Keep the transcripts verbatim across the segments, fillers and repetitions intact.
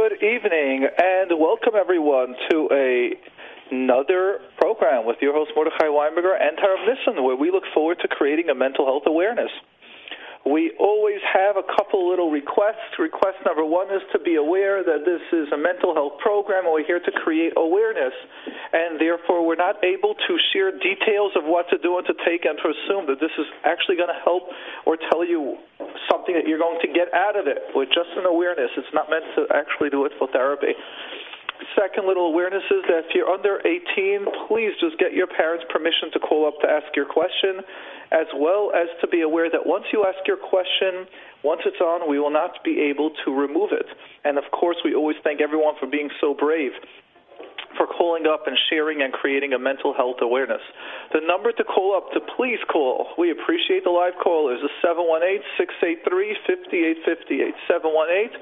Good evening, and welcome everyone to a, another program with your host Mordechai Winberger and Tara Nissen, where we look forward to creating a mental health awareness. We always have a couple little requests. Request number one is to be aware that this is a mental health program, and we're here to create awareness, and therefore we're not able to share details of what to do and to take and to assume that this is actually going to help or tell you something that you're going to get out of it. We're just an awareness. It's not meant to actually do it for therapy. Second little awareness is that if you're under eighteen, please just get your parents' permission to call up to ask your question, as well as to be aware that once you ask your question, once it's on, we will not be able to remove it. And, of course, we always thank everyone for being so brave, for calling up and sharing and creating a mental health awareness. The number to call up to, please call. We appreciate the live callers. It's seven one eight, six eight three, five eight five eight, seven one eight,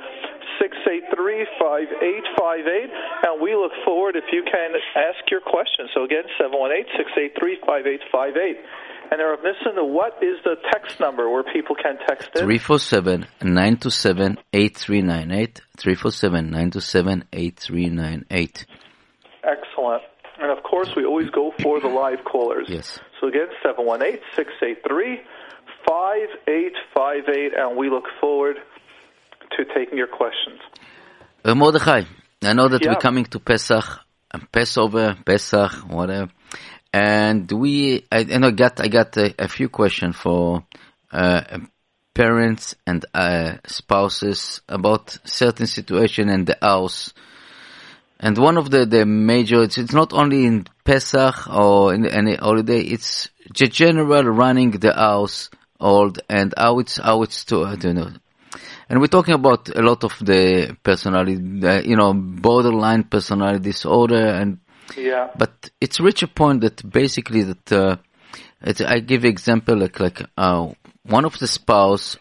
six eight three, five eight five eight, and we look forward if you can ask your question. So again, seven one eight, six eight three, five eight five eight. And Rav Nissan, what is the text number where people can text it? three four seven, nine two seven, eight three nine eight, three four seven, nine two seven, eight three nine eight. Excellent. And, of course, we always go for the live callers. Yes. So, again, seven one eight, six eight three, five eight five eight, and we look forward to taking your questions. Uh, Mordechai, I know that yeah. we're coming to Pesach, Passover, Pesach, whatever. And we, I, and I got, I got a, a few questions for uh, parents and uh, spouses about certain situation in the house. And one of the, the major, it's, it's not only in Pesach or in any holiday, it's the general running the house old and how it's, how it's to, I don't know. And we're talking about a lot of the personality, uh, you know, borderline personality disorder and, yeah. But it's reached a point that basically that, uh, it's, I give example like, like, uh, one of the spouse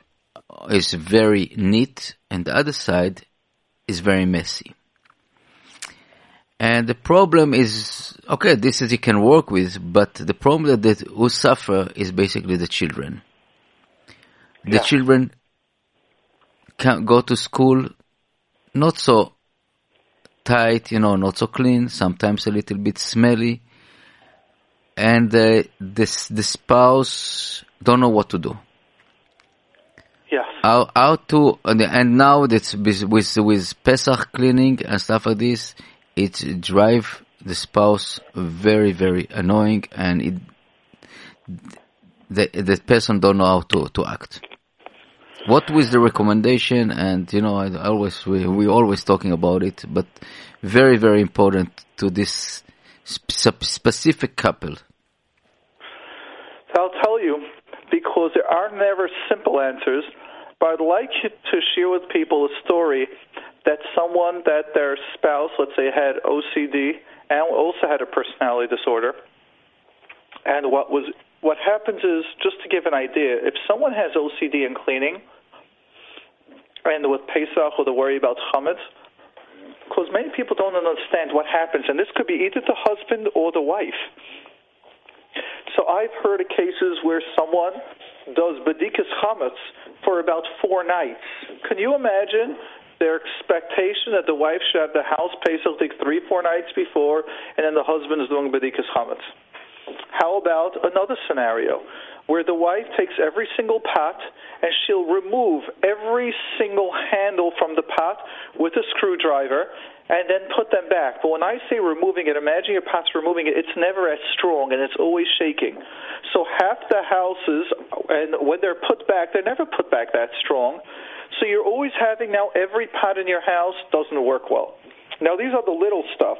is very neat and the other side is very messy. And the problem is, okay, this is you can work with, but the problem that who suffer is basically the children. The yeah. children can go to school not so tight, you know, not so clean, sometimes a little bit smelly, and uh, this the spouse don't know what to do. Yes. How, how to, and now that's with with Pesach cleaning and stuff like this. It drive the spouse very, very annoying, and it the the person don't know how to, to act. What was the recommendation? And you know, I always we we always talking about it, but very, very important to this sp- specific couple. I'll tell you, because there are never simple answers. But I'd like you to share with people a story that someone that their spouse, let's say, had O C D and also had a personality disorder. And what was what happens is, just to give an idea, if someone has O C D in cleaning, and with Pesach or the worry about Chumetz, because many people don't understand what happens, and this could be either the husband or the wife. So I've heard of cases where someone does bedikas chametz for about four nights. Can you imagine their expectation that the wife should have the house Pesach like three, four nights before, and then the husband is doing bedikas chametz? How about another scenario where the wife takes every single pot and she'll remove every single handle from the pot with a screwdriver and then put them back. But when I say removing it, imagine your pot's removing it. It's never as strong, and it's always shaking. So half the houses, and when they're put back, they're never put back that strong. So you're always having now every pot in your house doesn't work well. Now, these are the little stuff.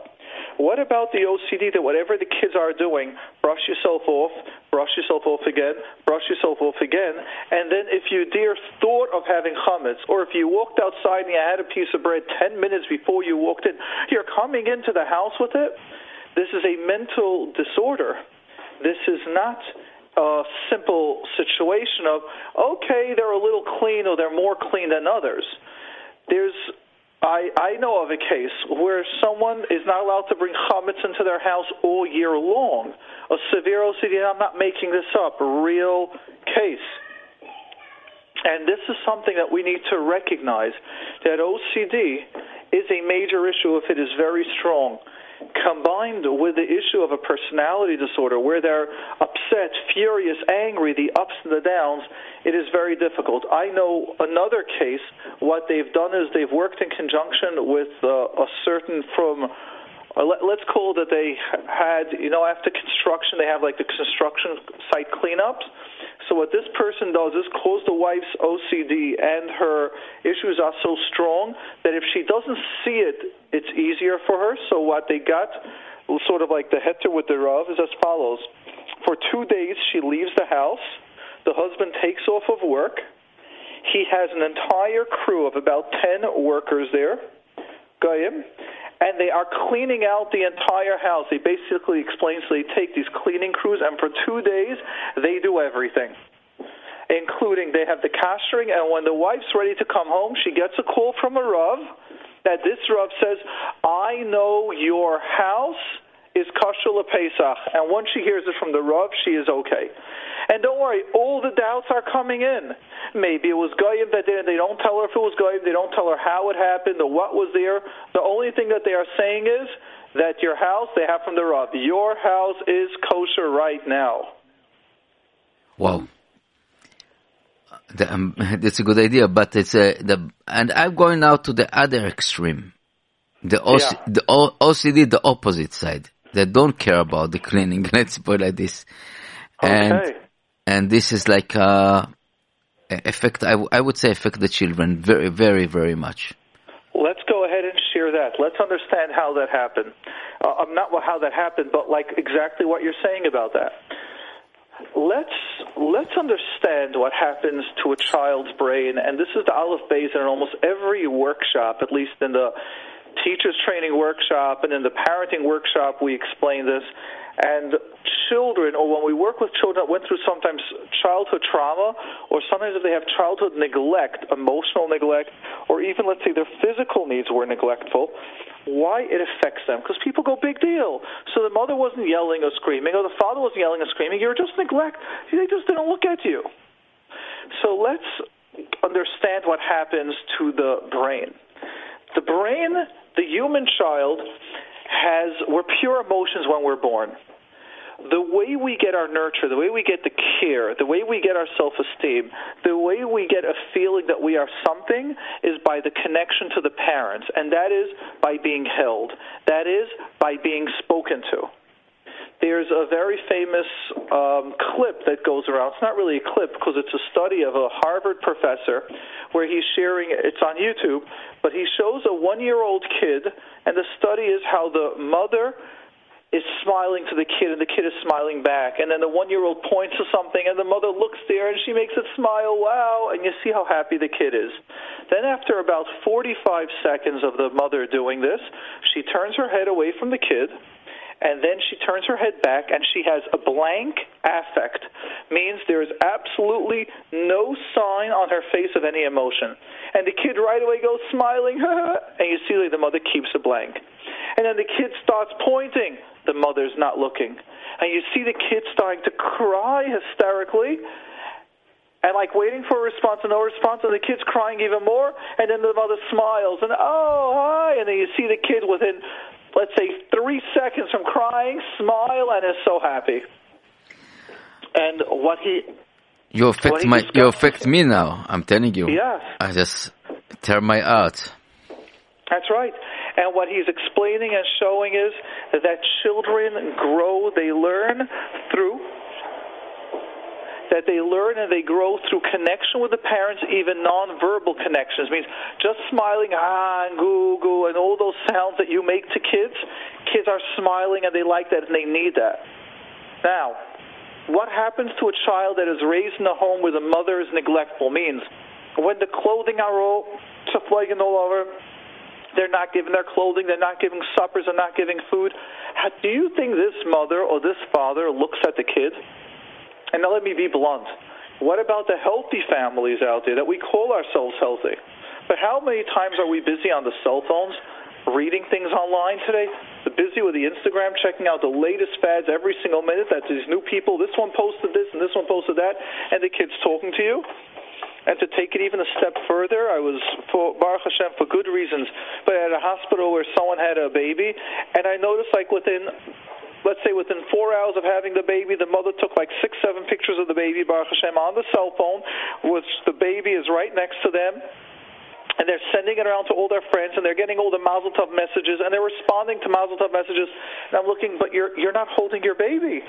What about the O C D that whatever the kids are doing, brush yourself off, brush yourself off again, brush yourself off again, and then if you dear thought of having chametz, or if you walked outside and you had a piece of bread ten minutes before you walked in, you're coming into the house with it? This is a mental disorder. This is not a simple situation of, okay, they're a little clean or they're more clean than others. There's... I, I know of a case where someone is not allowed to bring chametz into their house all year long. A severe O C D, and I'm not making this up, a real case. And this is something that we need to recognize, that O C D is a major issue if it is very strong, combined with the issue of a personality disorder where they're upset, furious, angry, the ups and the downs, it is very difficult. I know another case, what they've done is they've worked in conjunction with uh, a certain from, uh, let, let's call that they had, you know, after construction, they have like the construction site cleanups. So what this person does is cause the wife's O C D and her issues are so strong that if she doesn't see it, it's easier for her. So what they got, sort of like the heter with the Rav, is as follows. For two days, she leaves the house. The husband takes off of work. He has an entire crew of about ten workers there, Goyim, and they are cleaning out the entire house. He basically explains they take these cleaning crews, and for two days, they do everything, including they have the kashering, and when the wife's ready to come home, she gets a call from a Rav, that this Rav says, I know your house is kosher le Pesach. And once she hears it from the Rav, she is okay. And don't worry, all the doubts are coming in. Maybe it was Goyim that did it. They don't tell her if it was Goyim. They don't tell her how it happened or what was there. The only thing that they are saying is that your house, they have from the Rav, your house is kosher right now. Wow. The, um, that's a good idea, but it's a, the, and I'm going now to the other extreme. The, O C, yeah. the o, OCD, the opposite side. They don't care about the cleaning, let's put it like this. Okay. And, and this is like, uh, affect, I, w- I would say affect the children very, very, very much. Let's go ahead and share that. Let's understand how that happened. Uh, I'm not how that happened, but like exactly what you're saying about that. Let's let's understand what happens to a child's brain, and this is the Aleph Beis in almost every workshop, at least in the teacher's training workshop and in the parenting workshop we explain this. And children, or when we work with children that went through sometimes childhood trauma, or sometimes if they have childhood neglect, emotional neglect, or even, let's say, their physical needs were neglectful, why it affects them. Because people go, big deal. So the mother wasn't yelling or screaming, or the father wasn't yelling or screaming. You were just neglect. They just didn't look at you. So let's understand what happens to the brain. The brain, the human child, has we're pure emotions when we're born. The way we get our nurture, the way we get the care, the way we get our self-esteem, the way we get a feeling that we are something is by the connection to the parents, and that is by being held. That is by being spoken to. There's a very famous um, clip that goes around. It's not really a clip because it's a study of a Harvard professor where he's sharing, it's on YouTube, but he shows a one-year-old kid, and the study is how the mother is smiling to the kid, and the kid is smiling back. And then the one-year-old points to something, and the mother looks there, and she makes it smile, wow, and you see how happy the kid is. Then after about forty-five seconds of the mother doing this, she turns her head away from the kid, and then she turns her head back, and she has a blank affect, means there is absolutely no sign on her face of any emotion. And the kid right away goes smiling, and you see that the mother keeps a blank. And then the kid starts pointing. The mother's not looking. And you see the kid starting to cry hysterically, and like waiting for a response and no response, and the kid's crying even more, and then the mother smiles, and oh, hi, and then you see the kid within, let's say, three seconds from crying, smile, and is so happy. And what he... You affect, my, you affect me now, I'm telling you. Yes. I just tear my heart. That's right. And what he's explaining and showing is that children grow, they learn through... that they learn and they grow through connection with the parents, even nonverbal connections. It means just smiling, ah, and goo, goo, and all those sounds that you make to kids, kids are smiling and they like that and they need that. Now, what happens to a child that is raised in a home where the mother is neglectful means when the clothing are all flagging all over, they're not giving their clothing, they're not giving suppers, they're not giving food. How, do you think this mother or this father looks at the kid? And now let me be blunt. What about the healthy families out there that we call ourselves healthy? But how many times are we busy on the cell phones, reading things online today, busy with the Instagram, checking out the latest fads every single minute, that's these new people, this one posted this and this one posted that, and the kid's talking to you? And to take it even a step further, I was, for Baruch Hashem, for good reasons, but at a hospital where someone had a baby, and I noticed, like, within, let's say, within four hours of having the baby, the mother took, like, six, seven pictures of the baby, Baruch Hashem, on the cell phone, which the baby is right next to them. And they're sending it around to all their friends, and they're getting all the Mazel Tov messages, and they're responding to Mazel Tov messages. And I'm looking, but you're you're not holding your baby.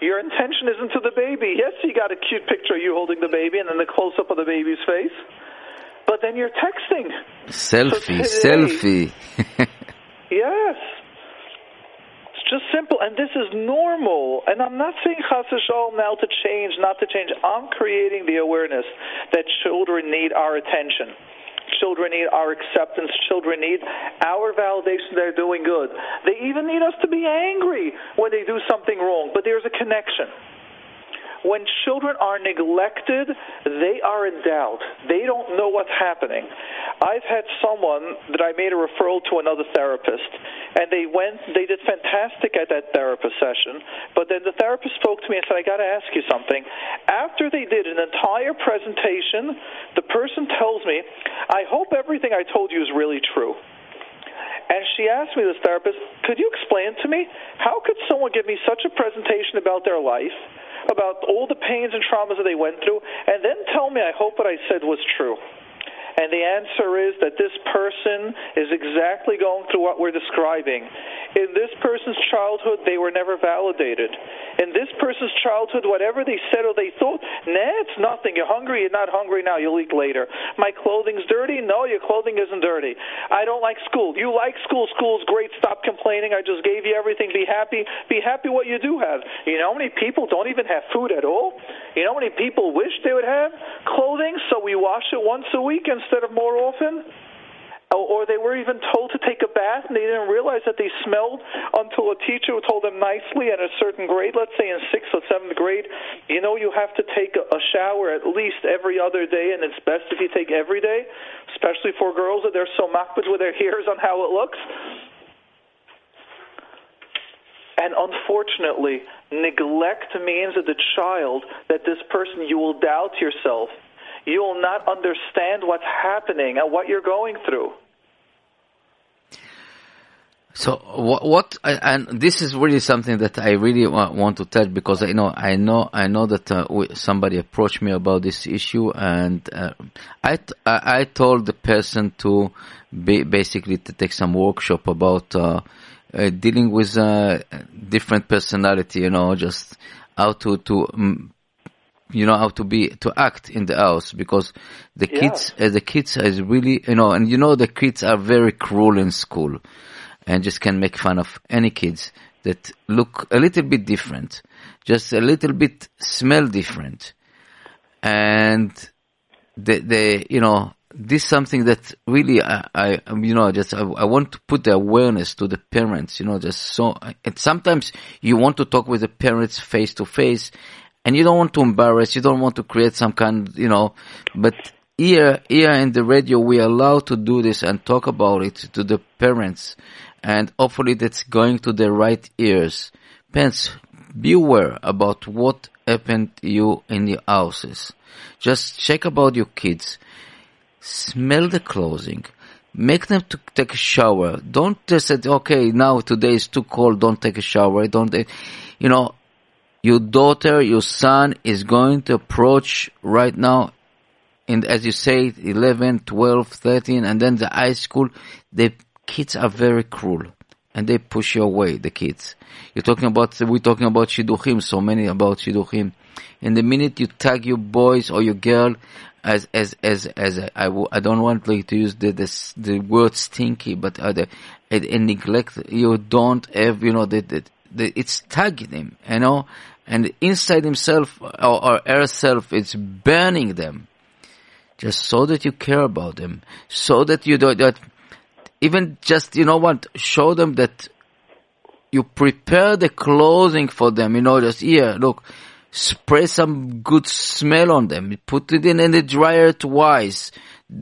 Your intention isn't to the baby. Yes, you got a cute picture of you holding the baby, and then the close-up of the baby's face. But then you're texting. Selfie, so today, selfie. Yes. Just simple, and this is normal. And I'm not saying Chas v'Sholom now to change, not to change. I'm creating the awareness that children need our attention. Children need our acceptance. Children need our validation they're doing good. They even need us to be angry when they do something wrong, but there's a connection. When children are neglected, they are in doubt. They don't know what's happening. I've had someone that I made a referral to another therapist, and they went, they did fantastic at that therapist session, but then the therapist spoke to me and said, I got to ask you something. After they did an entire presentation, the person tells me, I hope everything I told you is really true. And she asked me, this therapist, could you explain to me, how could someone give me such a presentation about their life, about all the pains and traumas that they went through, and then tell me I hope what I said was true? And the answer is that this person is exactly going through what we're describing. In this person's childhood, they were never validated. In this person's childhood, whatever they said or they thought, nah, it's nothing. You're hungry, you're not hungry now, you'll eat later. My clothing's dirty? No, your clothing isn't dirty. I don't like school. You like school. School's great. Stop complaining. I just gave you everything. Be happy. Be happy what you do have. You know how many people don't even have food at all? You know how many people wish they would have clothing, so we wash it once a week and instead of more often? Or they were even told to take a bath and they didn't realize that they smelled until a teacher told them nicely at a certain grade, let's say in sixth or seventh grade, you know, you have to take a shower at least every other day, and it's best if you take every day, especially for girls that they're so mocked with their hairs on how it looks. And unfortunately, neglect means that the child, that this person, you will doubt yourself. You will not understand what's happening and what you're going through. So what, what and this is really something that I really want to touch, because I know I know I know that uh, somebody approached me about this issue, and uh, I I told the person to be basically to take some workshop about uh, uh, dealing with uh, different personality, you know, just how to to um, you know, how to be, to act in the house, because the yeah. kids, uh, the kids is really, you know, and you know, the kids are very cruel in school and just can make fun of any kids that look a little bit different, just a little bit smell different. And the, the, you know, this is something that really I, I you know, just I, I want to put the awareness to the parents, you know, just so, and sometimes you want to talk with the parents face to face, and you don't want to embarrass, you don't want to create some kind, you know, but here, here in the radio, we are allowed to do this and talk about it to the parents. And hopefully that's going to the right ears. Parents, be aware about what happened to you in your houses. Just check about your kids. Smell the clothing. Make them to take a shower. Don't just say, okay, now today is too cold, don't take a shower. Don't, you know, your daughter, your son is going to approach right now, and as you say, eleven, twelve, thirteen, and then the high school. The kids are very cruel, and they push you away, the kids. You're talking about, we're talking about Shidduchim, so many about Shidduchim. And the minute you tag your boys or your girl as, as, as, as, a, I, w- I don't want like, to use the, the, the word stinky, but other, and, and neglect, you don't have, you know, that, that, it's tagging them, you know, and inside himself or, or herself, it's burning them. Just so that you care about them, so that you don't, that even just, you know what, show them that you prepare the clothing for them, you know, just here, look, spray some good smell on them, put it in, in the dryer twice.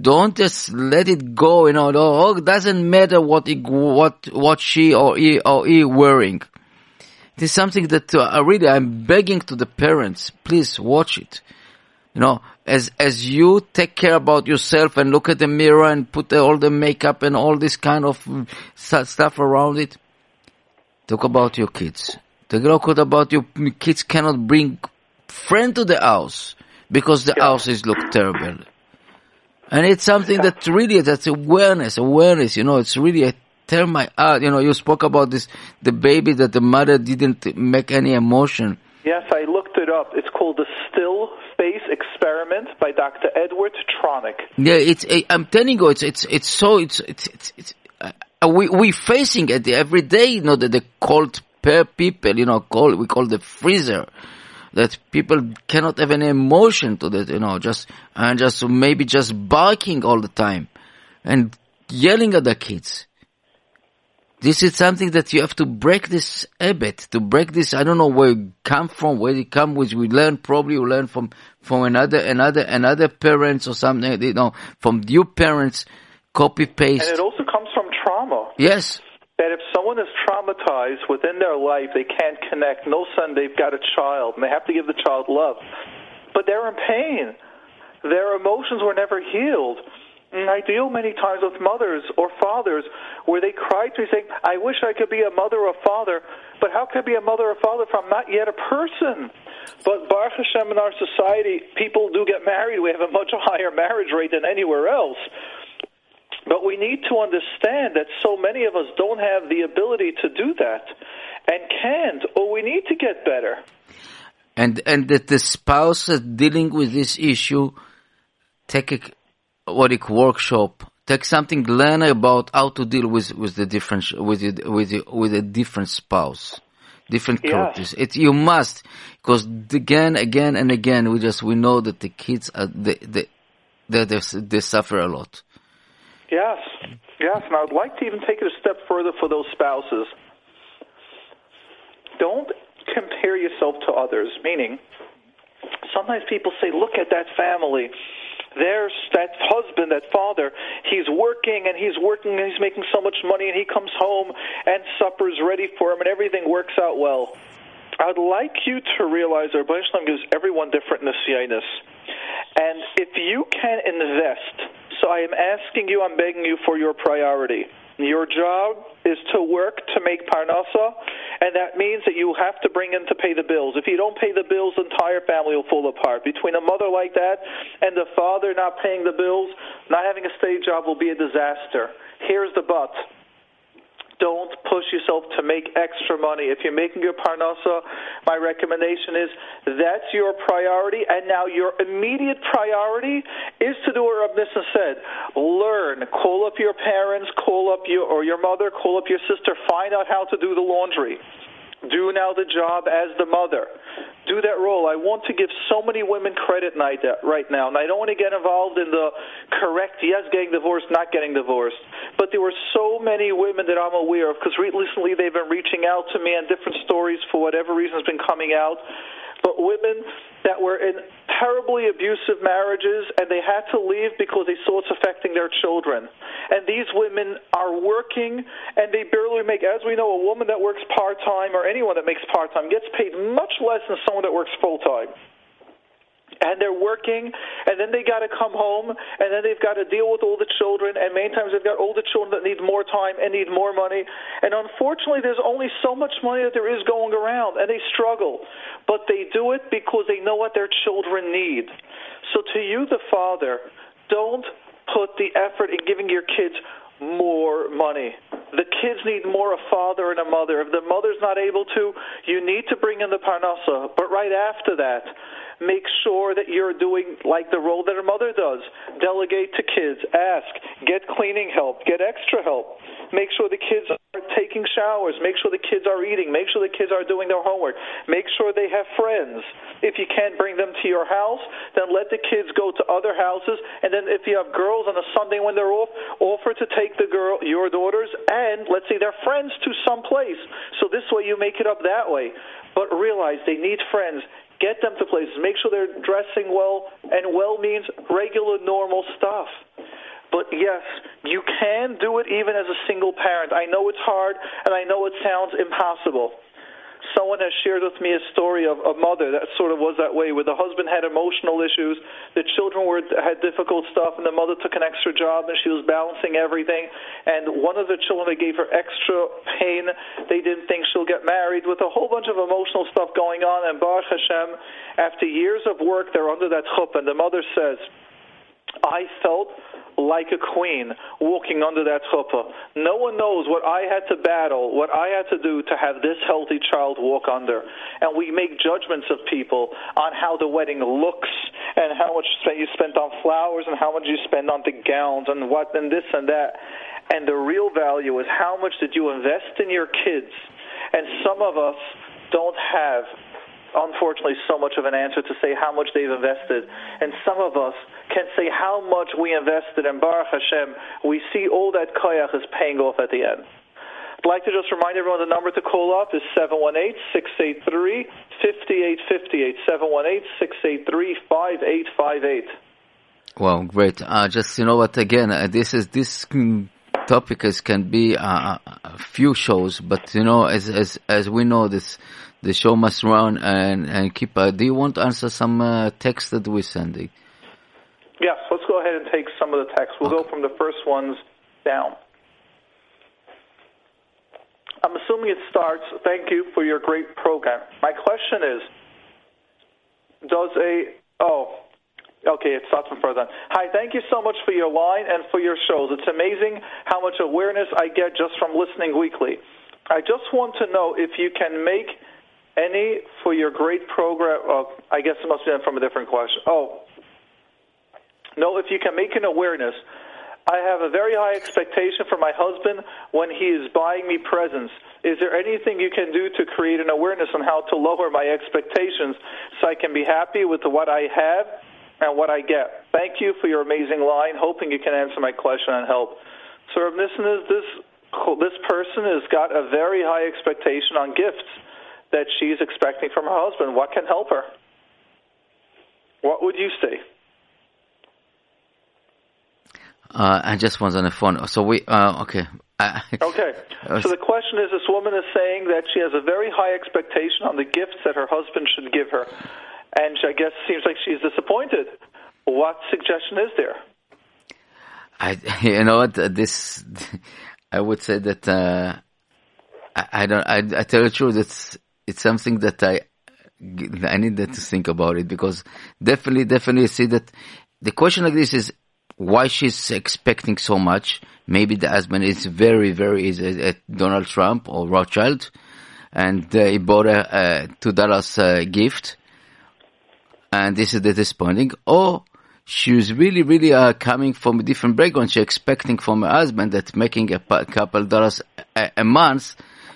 Don't just let it go, you know, oh, it doesn't matter what, it, what, what she or he or he wearing. This is something that uh, I really, I'm begging to the parents, please watch it. You know, as as you take care about yourself and look at the mirror and put all the makeup and all this kind of stuff around it, talk about your kids. Talk about your kids cannot bring friend to the house because the houses look terrible. And it's something that really, that's awareness, awareness, you know, it's really, I tear my heart, you know, you spoke about this, the baby that the mother didn't make any emotion. Yes, I looked it up. It's called the Still Face Experiment by Doctor Edward Tronick. Yeah, it's, I'm telling you, it's, it's, it's so, it's, it's, it's, it's uh, we, we're facing it every day, you know, the, the cold per people, you know, cold, we call the freezer. That people cannot have any emotion to that, you know, just, and just maybe just barking all the time and yelling at the kids. This is something that you have to break this habit, to break this, I don't know where it come from, where it come, which we learn, probably we learn from, from another, another, another parents or something, you know, from your parents, copy paste. And it also comes from trauma. Yes. That if someone is traumatized within their life, they can't connect. No son, they've got a child, and they have to give the child love. But they're in pain. Their emotions were never healed. And I deal many times with mothers or fathers where they cry to me saying, I wish I could be a mother or father, but how could I be a mother or father if I'm not yet a person? But Baruch Hashem, in our society, people do get married. We have a much higher marriage rate than anywhere else. But we need to understand that so many of us don't have the ability to do that and can't, or we need to get better. And and that the spouse is dealing with this issue, take a what a workshop, take something, learn about how to deal with, with the different with it, with it, with a different spouse, different characters. Yeah. It you must, because again, again, and again, we just we know that the kids are they they they, they, they suffer a lot. Yes, yes, and I would like to even take it a step further for those spouses. Don't compare yourself to others, meaning sometimes people say, look at that family. There's that husband, that father, he's working and he's working and he's making so much money and he comes home and supper's ready for him and everything works out well. I would like you to realize that Rabbi Shalom gives everyone different nesiyanis. And if you can invest... So I am asking you, I'm begging you for your priority. Your job is to work to make Parnassa, and that means that you have to bring in to pay the bills. If you don't pay the bills, the entire family will fall apart. Between a mother like that and the father not paying the bills, not having a steady job will be a disaster. Here's the but. Don't push yourself to make extra money. If you're making your Parnassa, my recommendation is that's your priority, and now your immediate priority is to do what Rav Nissan said. Learn. Call up your parents, call up your or your mother, call up your sister, find out how to do the laundry. Do now the job as the mother. Do that role. I want to give so many women credit right now, and I don't want to get involved in the correct, yes, getting divorced, not getting divorced. But there were so many women that I'm aware of, because recently they've been reaching out to me, and different stories for whatever reason has been coming out. But women that were in terribly abusive marriages, and they had to leave because they saw it's affecting their children. And these women are working, and they barely make, as we know, a woman that works part-time or anyone that makes part-time gets paid much less than someone that works full-time. And they're working, and then they got to come home, and then they've got to deal with all the children, and many times they've got older children that need more time and need more money. And unfortunately, there's only so much money that there is going around, and they struggle. But they do it because they know what their children need. So to you, the father, don't put the effort in giving your kids more money. The kids need more a father and a mother. If the mother's not able to, you need to bring in the Parnassa. But right after that, make sure that you're doing like the role that a mother does. Delegate to kids. Ask. Get cleaning help. Get extra help. Make sure the kids are taking showers. Make sure the kids are eating. Make sure the kids are doing their homework. Make sure they have friends. If you can't bring them to your house, then let the kids go to other houses. And then if you have girls on a Sunday when they're off, offer to take the girl, your daughters and, let's say, their friends to some place. So this way you make it up that way. But realize they need friends. Get them to places. Make sure they're dressing well, and well means regular, normal stuff. But yes, you can do it even as a single parent. I know it's hard, and I know it sounds impossible. Someone has shared with me a story of a mother that sort of was that way, where the husband had emotional issues, the children were had difficult stuff, and the mother took an extra job, and she was balancing everything. And one of the children, they gave her extra pain. They didn't think she'll get married, with a whole bunch of emotional stuff going on. And Baruch Hashem, after years of work, they're under that chuppah, and the mother says, I felt like a queen walking under that chuppah. No one knows what I had to battle, what I had to do to have this healthy child walk under. And we make judgments of people on how the wedding looks and how much you spent on flowers and how much you spend on the gowns and what and this and that. And the real value is how much did you invest in your kids. And some of us don't have, unfortunately, so much of an answer to say how much they've invested. And some of us can say how much we invested, and Baruch Hashem, we see all that Kayach is paying off at the end. I'd like to just remind everyone the number to call up is seven one eight, six eight three, five eight five eight, seven one eight, six eight three, five eight five eight. Well, great. Uh, just, you know what, again, uh, this is this topic is, can be uh, a few shows, but, you know, as as as we know, this the show must run and, and keep... Uh, do you want to answer some uh, texts that we're sending? Yes, let's go ahead and take some of the texts. We'll okay. go from the first ones down. I'm assuming it starts, thank you for your great program. My question is, does a... Oh, okay, it starts from further. Hi, thank you so much for your line and for your shows. It's amazing how much awareness I get just from listening weekly. I just want to know if you can make... Any for your great program, oh, I guess it must be from a different question. Oh, no, if you can make an awareness. I have a very high expectation for my husband when he is buying me presents. Is there anything you can do to create an awareness on how to lower my expectations so I can be happy with what I have and what I get? Thank you for your amazing line, hoping you can answer my question and help. So, Rav Nissan, this, this person has got a very high expectation on gifts that she's expecting from her husband. What can help her? What would you say? Uh, I just was on the phone. So we, uh, okay. Okay. So the question is, this woman is saying that she has a very high expectation on the gifts that her husband should give her. And she, I guess it seems like she's disappointed. What suggestion is there? I, you know what, this, I would say that, uh, I, I don't, I, I tell you the truth, it's, it's something that I, I need that to think about it, because definitely, definitely see that the question like this is why she's expecting so much. Maybe the husband is very, very easy at Donald Trump or Rothschild, and uh, he bought a, a two dollar uh, gift, and this is the disappointing. Or she's really, really uh, coming from a different background. She's expecting from her husband that making a pa- couple dollars a, a month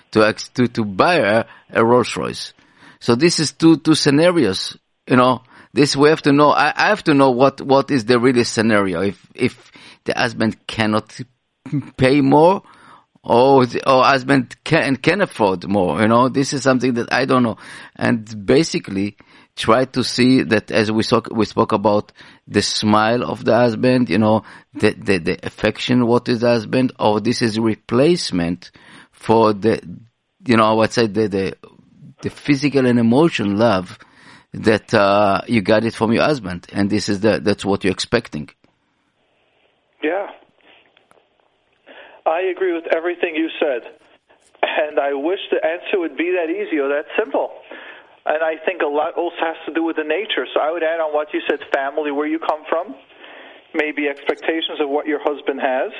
to to to buy her a Rolls Royce. So this is two two scenarios. You know, this we have to know. I, I have to know what what is the real scenario. If if the husband cannot pay more, or the, or husband can can afford more. You know, this is something that I don't know. And basically, try to see that as we spoke we spoke about the smile of the husband. You know, the the, the affection. What is the husband? Or this is replacement for the, you know, I would say the, the, the physical and emotional love that uh, you got it from your husband, and this is the, that's what you're expecting. Yeah, I agree with everything you said, and I wish the answer would be that easy or that simple. And I think a lot also has to do with the nature. So I would add on what you said: family, where you come from, maybe expectations of what your husband has.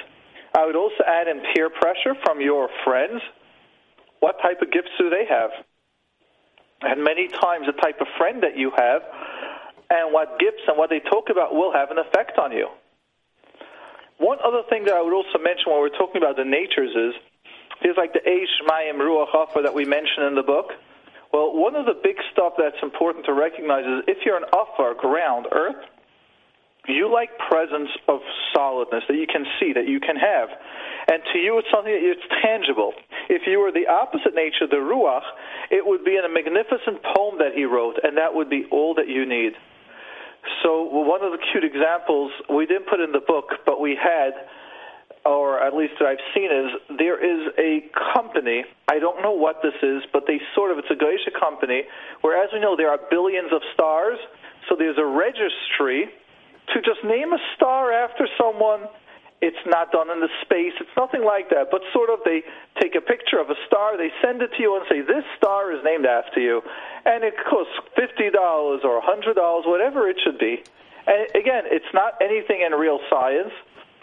I would also add in peer pressure from your friends. What type of gifts do they have? And many times the type of friend that you have and what gifts and what they talk about will have an effect on you. One other thing that I would also mention when we're talking about the natures is, here's like the Eish Mayim Ruach Afar that we mentioned in the book. Well, one of the big stuff that's important to recognize is if you're an Afar, ground, earth, you like presence of solidness that you can see, that you can have. And to you, it's something that it's tangible. If you were the opposite nature, the Ruach, it would be in a magnificent poem that he wrote, and that would be all that you need. So one of the cute examples we didn't put in the book, but we had or at least I've seen, is there is a company, I don't know what this is, but they sort of, it's a Geisha company, where, as we know, there are billions of stars, so there's a registry to just name a star after someone. It's not done in the space. It's nothing like that, but sort of they take a picture of a star, they send it to you and say, this star is named after you, and it costs fifty dollars or one hundred dollars, whatever it should be. And again, it's not anything in real science,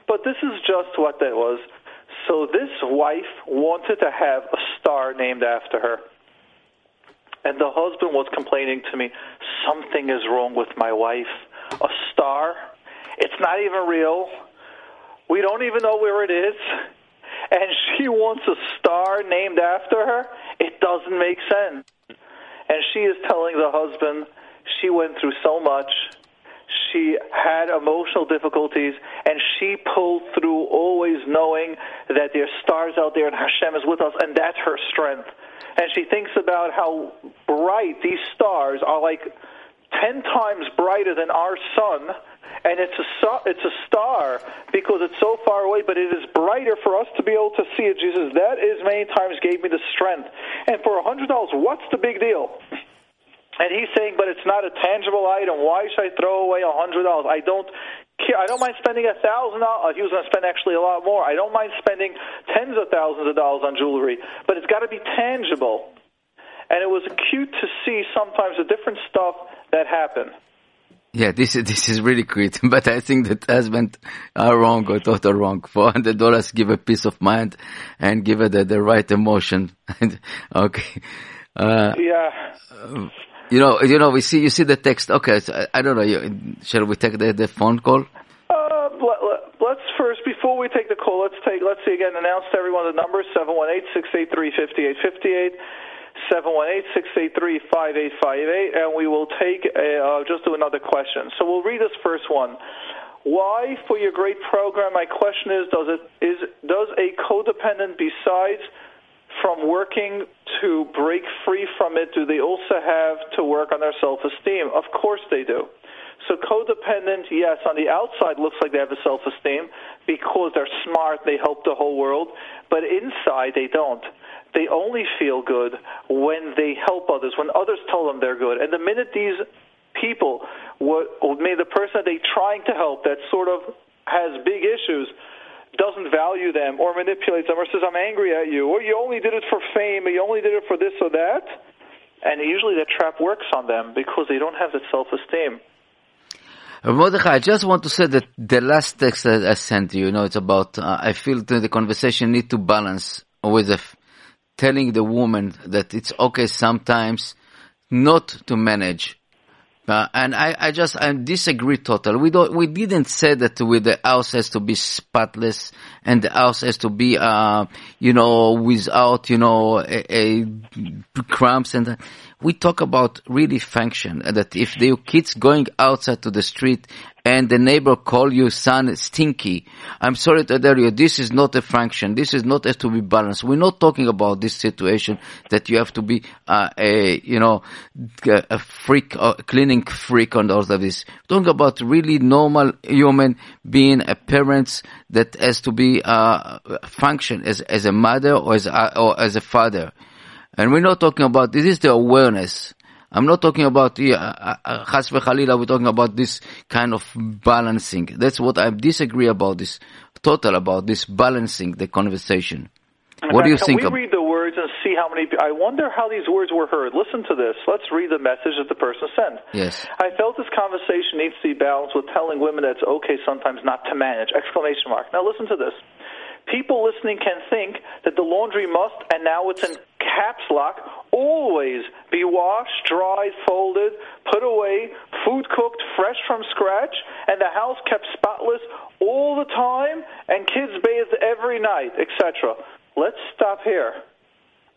but this is just what that was. So this wife wanted to have a star named after her. And the husband was complaining to me, something is wrong with my wife. A star? It's not even real. We don't even know where it is. And she wants a star named after her? It doesn't make sense. And she is telling the husband she went through so much. She had emotional difficulties, and she pulled through, always knowing that there are stars out there and Hashem is with us, and that's her strength. And she thinks about how bright these stars are, like ten times brighter than our sun, and it's a, it's a star because it's so far away, but it is brighter for us to be able to see it. Jesus, that is many times gave me the strength. And for one hundred dollars, what's the big deal? And he's saying, but it's not a tangible item. Why should I throw away one hundred dollars? I don't care. I don't mind spending one thousand dollars. He was going to spend actually a lot more. I don't mind spending tens of thousands of dollars on jewelry, but it's got to be tangible. And it was cute to see sometimes the different stuff that happened. Yeah, this is, this is really cute, but I think that husband are wrong or thought are wrong. four hundred dollars give a peace of mind and give it the, the right emotion. Okay. Uh, yeah. Uh, You know, you know, we see, you see the text. Okay, so I, I don't know. You, shall we take the, the phone call? Uh, let, let, let's first, before we take the call, let's take, let's see again, announce to everyone the number, seven one eight, six eight three, five eight five eight, seven one eight, six eight three, five eight five eight, and we will take, a, uh, just do another question. So we'll read this first one. Why, for your great program, my question is, does it, is, does a codependent besides from working to break free from it, do they also have to work on their self-esteem? Of course they do. So codependent, yes, on the outside looks like they have a self-esteem because they're smart, they help the whole world, but inside they don't. They only feel good when they help others, when others tell them they're good. And the minute these people, what, or maybe the person that they're trying to help that sort of has big issues, doesn't value them or manipulates them or says, I'm angry at you, or you only did it for fame, or you only did it for this or that. And usually that trap works on them because they don't have that self-esteem. Mordechai, I just want to say that the last text that I sent you, you know, it's about, uh, I feel that the conversation need to balance with the f- telling the woman that it's okay sometimes not to manage. Uh, and I, I just, I disagree totally. We don't, we didn't say that with the house has to be spotless and the house has to be, uh, you know, without, you know, a, a crumbs and that. We talk about really function, that if the kids going outside to the street and the neighbor call you son stinky, I'm sorry to tell you, this is not a function. This is not has to be balanced. We're not talking about this situation that you have to be uh, a, you know, a freak, or cleaning freak on all of this. We're talking about really normal human being, a parent that has to be uh, function as as a mother or as a, or as a father. And we're not talking about this is the awareness. I'm not talking about Chas v'Chalila, we're talking about this kind of balancing. That's what I disagree about this, total about this balancing the conversation. And what do you think? Can we read the words and see how many, I wonder how these words were heard. Listen to this. Let's read the message that the person sent. Yes. I felt this conversation needs to be balanced with telling women that it's okay sometimes not to manage, exclamation mark. Now listen to this. People listening can think that the laundry must, and now it's in caps lock, always be washed, dried, folded, put away, food cooked fresh from scratch, and the house kept spotless all the time, and kids bathed every night, et cetera. Let's stop here.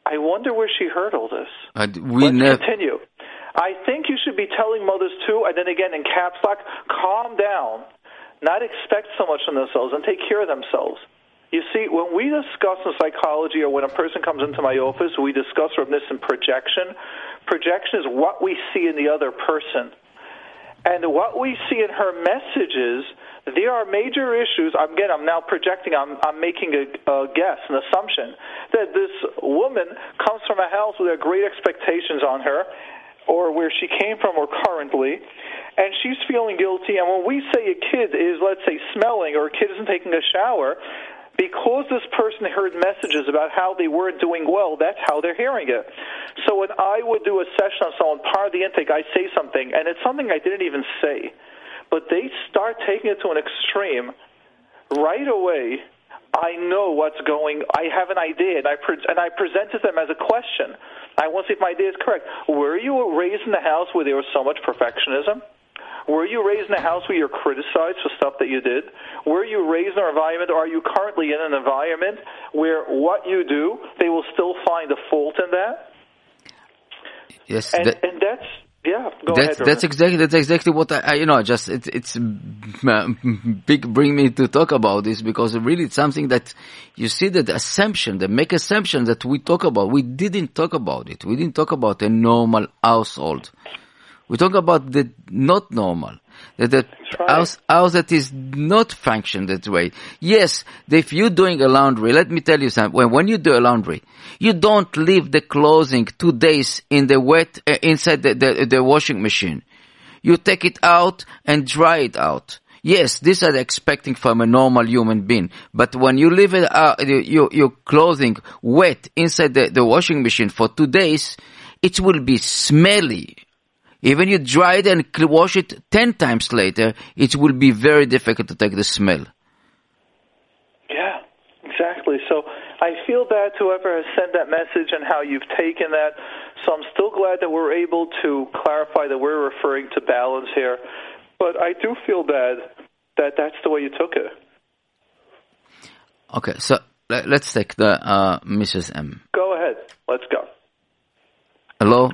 I wonder where she heard all this. Uh, we Let's nev- continue. I think you should be telling mothers too, and then again in caps lock, calm down, not expect so much from themselves, and take care of themselves. You see, when we discuss in psychology or when a person comes into my office, we discuss Rav Nissan projection. Projection is what we see in the other person. And what we see in her message is there are major issues. Again, I'm now projecting, I'm, I'm making a, a guess, an assumption, that this woman comes from a house where there are great expectations on her, or where she came from or currently, and she's feeling guilty. And when we say a kid is, let's say, smelling, or a kid isn't taking a shower, because this person heard messages about how they weren't doing well, that's how they're hearing it. So when I would do a session on someone, part of the intake, I say something, and it's something I didn't even say. But they start taking it to an extreme. Right away, I know what's going, I have an idea, and I, pre- and I present it to them as a question. I want to see if my idea is correct. Were you raised in a house where there was so much perfectionism? Were you raised in a house where you're criticized for stuff that you did? Were you raised in an environment, or are you currently in an environment where what you do, they will still find a fault in that? Yes. And, that, and that's, yeah, go that's, ahead. That's exactly, that's exactly what I, I you know, just, it, it's uh, big bring me to talk about this, because really it's something that you see that assumption, the make assumption that we talk about. We didn't talk about it. We didn't talk about a normal household. We talk about the not normal, that the house, house that is not functioned that way. Yes, if you're doing a laundry, let me tell you something. When, when you do a laundry, you don't leave the clothing two days in the wet uh, inside the, the the washing machine. You take it out and dry it out. Yes, this is expecting from a normal human being. But when you leave it, uh, your your clothing wet inside the, the washing machine for two days, it will be smelly. Even you dry it and wash it ten times later, it will be very difficult to take the smell. Yeah, exactly. So I feel bad to whoever has sent that message and how you've taken that. So I'm still glad that we're able to clarify that we're referring to balance here. But I do feel bad that that's the way you took it. Okay, so let's take the uh, Missus M. Go ahead. Let's go. Hello?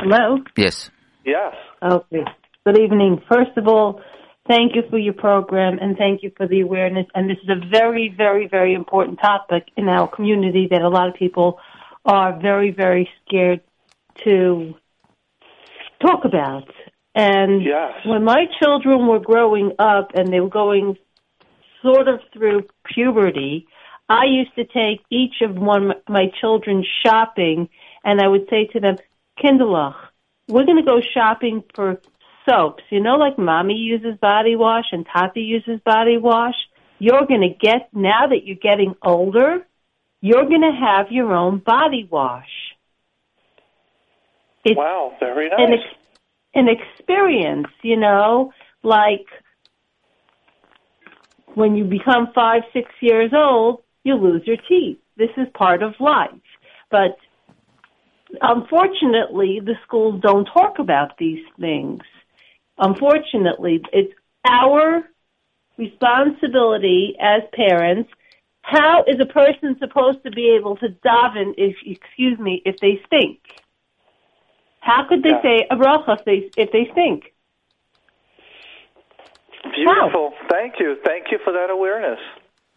Hello? Yes. Yes. Okay. Good evening. First of all, thank you for your program, and thank you for the awareness. And this is a very, very, very important topic in our community that a lot of people are very, very scared to talk about. And yes. When my children were growing up and they were going sort of through puberty, I used to take each of one my children shopping, and I would say to them, Kinderlach, we're going to go shopping for soaps. You know, like Mommy uses body wash and Tati uses body wash. You're going to get, now that you're getting older, you're going to have your own body wash. It's wow, very nice. An, ex- an experience, you know, like when you become five, six years old, you lose your teeth. This is part of life. But unfortunately, the schools don't talk about these things. Unfortunately, it's our responsibility as parents. How is a person supposed to be able to daven, if, excuse me, if they stink? How could they yeah. say a bracha if they, if they stink? Beautiful. How? Thank you. Thank you for that awareness.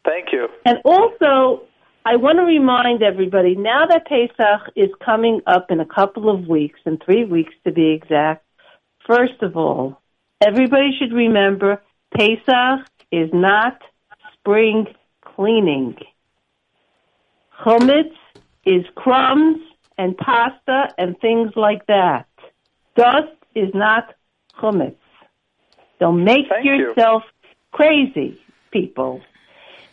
Thank you. And also, I want to remind everybody, now that Pesach is coming up in a couple of weeks, in three weeks to be exact, first of all, everybody should remember Pesach is not spring cleaning. Chumetz is crumbs and pasta and things like that. Dust is not chumetz. Don't make Thank yourself you. Crazy, people.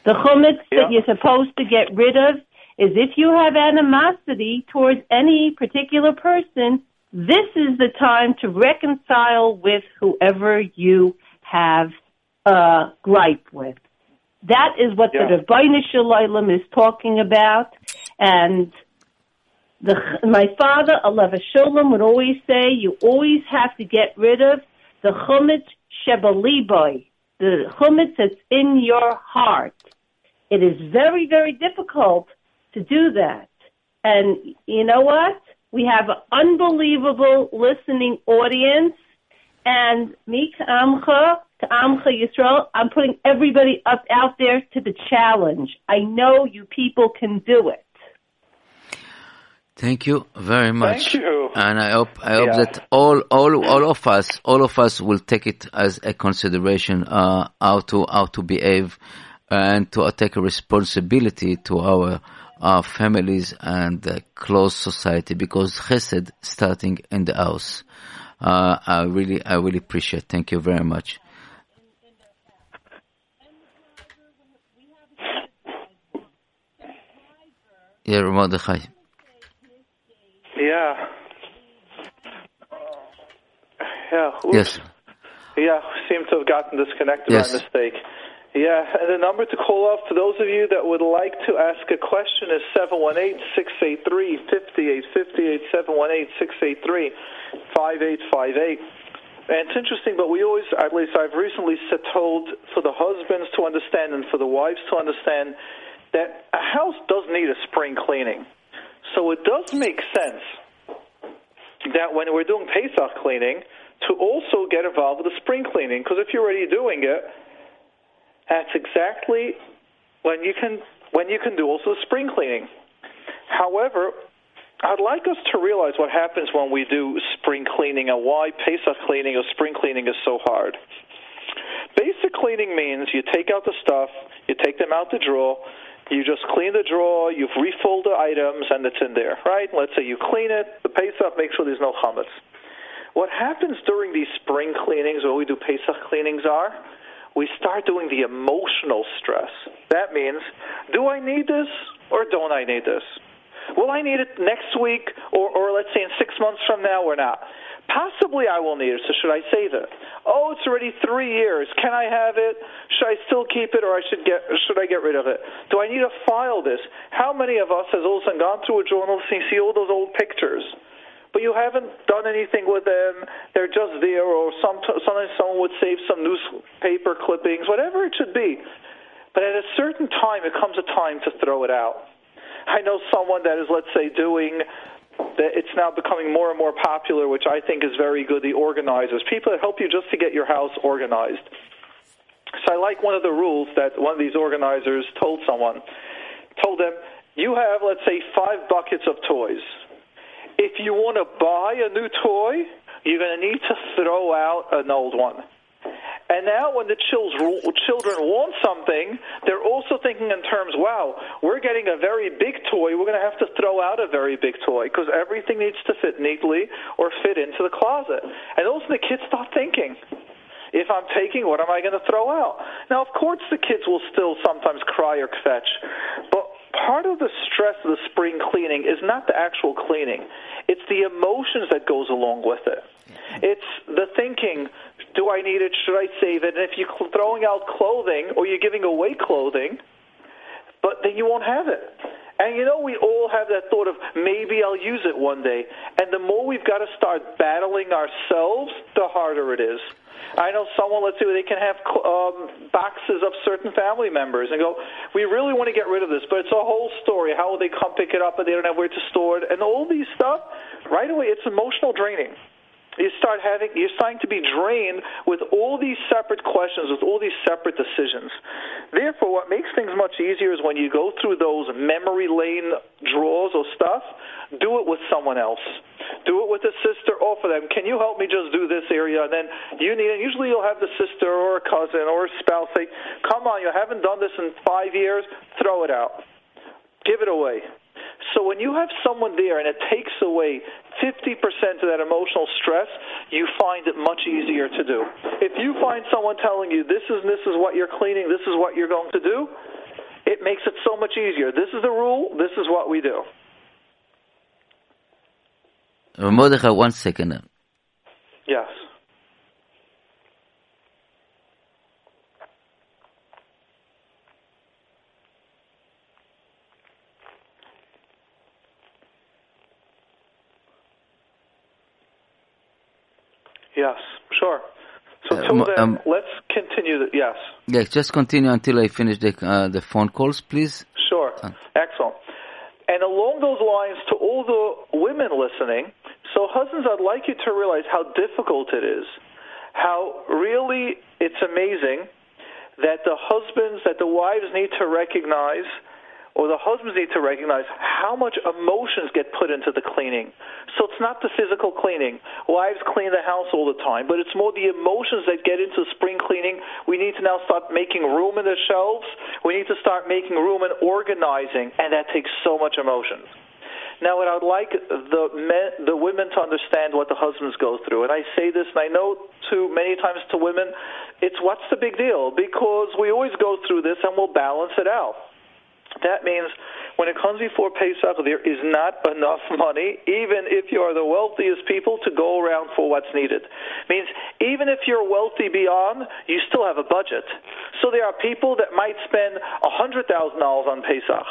The chumetz yeah. that you're supposed to get rid of is if you have animosity towards any particular person, this is the time to reconcile with whoever you have uh, gripe with. That is what yeah. the Divrei Shulaylam is talking about. And the, my father, Alav Sholem, would always say, you always have to get rid of the Chumetz Shebeliboy, the chumetz that's in your heart. It is very, very difficult to do that. And you know what? We have an unbelievable listening audience. And me, K'amcha, K'amcha Yisrael, I'm putting everybody up out there to the challenge. I know you people can do it. Thank you very much. Thank you. And I hope I hope yeah. that all all all of us all of us will take it as a consideration uh, how to how to behave and to take a responsibility to our our families and uh, close society, because Chesed starting in the house. Uh, I really I really appreciate. Thank you very much. Yeah, Mordechai. Yeah. Yeah. Oops. Yes. Yeah, seem to have gotten disconnected yes. by mistake. Yeah, and the number to call off for those of you that would like to ask a question is seven one eight, six eight three, five eight five eight, seven one eight, six eight three, five eight five eight. And it's interesting, but we always, at least I've recently told for the husbands to understand and for the wives to understand that a house does need a spring cleaning. So it does make sense that when we're doing Pesach cleaning, to also get involved with the spring cleaning, because if you're already doing it, that's exactly when you can when you can do also the spring cleaning. However, I'd like us to realize what happens when we do spring cleaning and why Pesach cleaning or spring cleaning is so hard. Basic cleaning means you take out the stuff, you take them out the drawer, you just clean the drawer, you've refilled the items, and it's in there, right? Let's say you clean it, the Pesach, make sure there's no chametz. What happens during these spring cleanings, when we do Pesach cleanings, are we start doing the emotional stress. That means, do I need this or don't I need this? Will I need it next week or, or let's say in six months from now or not? Possibly I will need it, so should I save it? Oh, it's already three years. Can I have it? Should I still keep it, or I should get? Should I get rid of it? Do I need to file this? How many of us has all of a sudden gone through a journal and see all those old pictures, but you haven't done anything with them? They're just there, or some, sometimes someone would save some newspaper clippings, whatever it should be. But at a certain time, it comes a time to throw it out. I know someone that is, let's say, doing. It's now becoming more and more popular, which I think is very good, the organizers. People that help you just to get your house organized. So I like one of the rules that one of these organizers told someone. Told them, you have, let's say, five buckets of toys. If you want to buy a new toy, you're going to need to throw out an old one. And now when the children want something, they're also thinking in terms, wow, we're getting a very big toy. We're going to have to throw out a very big toy because everything needs to fit neatly or fit into the closet. And also the kids start thinking, if I'm taking, what am I going to throw out? Now, of course, the kids will still sometimes cry or fetch, but part of the stress of the spring cleaning is not the actual cleaning. It's the emotions that goes along with it. It's the thinking, do I need it, should I save it? And if you're throwing out clothing or you're giving away clothing, but then you won't have it. And you know, we all have that thought of maybe I'll use it one day. And the more we've got to start battling ourselves, the harder it is. I know someone, let's say, they can have um, boxes of certain family members and go, we really want to get rid of this, but it's a whole story. How will they come pick it up and they don't have where to store it? And all these stuff, right away, it's emotional draining. You start having, you're starting to be drained with all these separate questions, with all these separate decisions. Therefore, what makes things much easier is when you go through those memory lane drawers or stuff, do it with someone else. Do it with a sister, offer them, can you help me just do this area? And then you need it. Usually you'll have the sister or a cousin or a spouse say, come on, you haven't done this in five years, throw it out. Give it away. So when you have someone there and it takes away fifty percent of that emotional stress, you find it much easier to do. If you find someone telling you this is this is what you're cleaning, this is what you're going to do, it makes it so much easier. This is the rule. This is what we do. Mordechai, one second. Yes. Yes, sure. So till uh, um, then, let's continue. The, yes. Yes, just continue until I finish the uh, the phone calls, please. Sure. Uh. Excellent. And along those lines, to all the women listening, so husbands, I'd like you to realize how difficult it is, how really it's amazing that the husbands, that the wives need to recognize or the husbands need to recognize how much emotions get put into the cleaning. So it's not the physical cleaning. Wives clean the house all the time, but it's more the emotions that get into spring cleaning. We need to now start making room in the shelves. We need to start making room and organizing, and that takes so much emotion. Now, what I would like the men, the women to understand what the husbands go through, and I say this, and I know too many times to women, it's what's the big deal? Because we always go through this, and we'll balance it out. That means when it comes before Pesach, there is not enough money, even if you are the wealthiest people, to go around for what's needed. It means even if you're wealthy beyond, you still have a budget. So there are people that might spend one hundred thousand dollars on Pesach.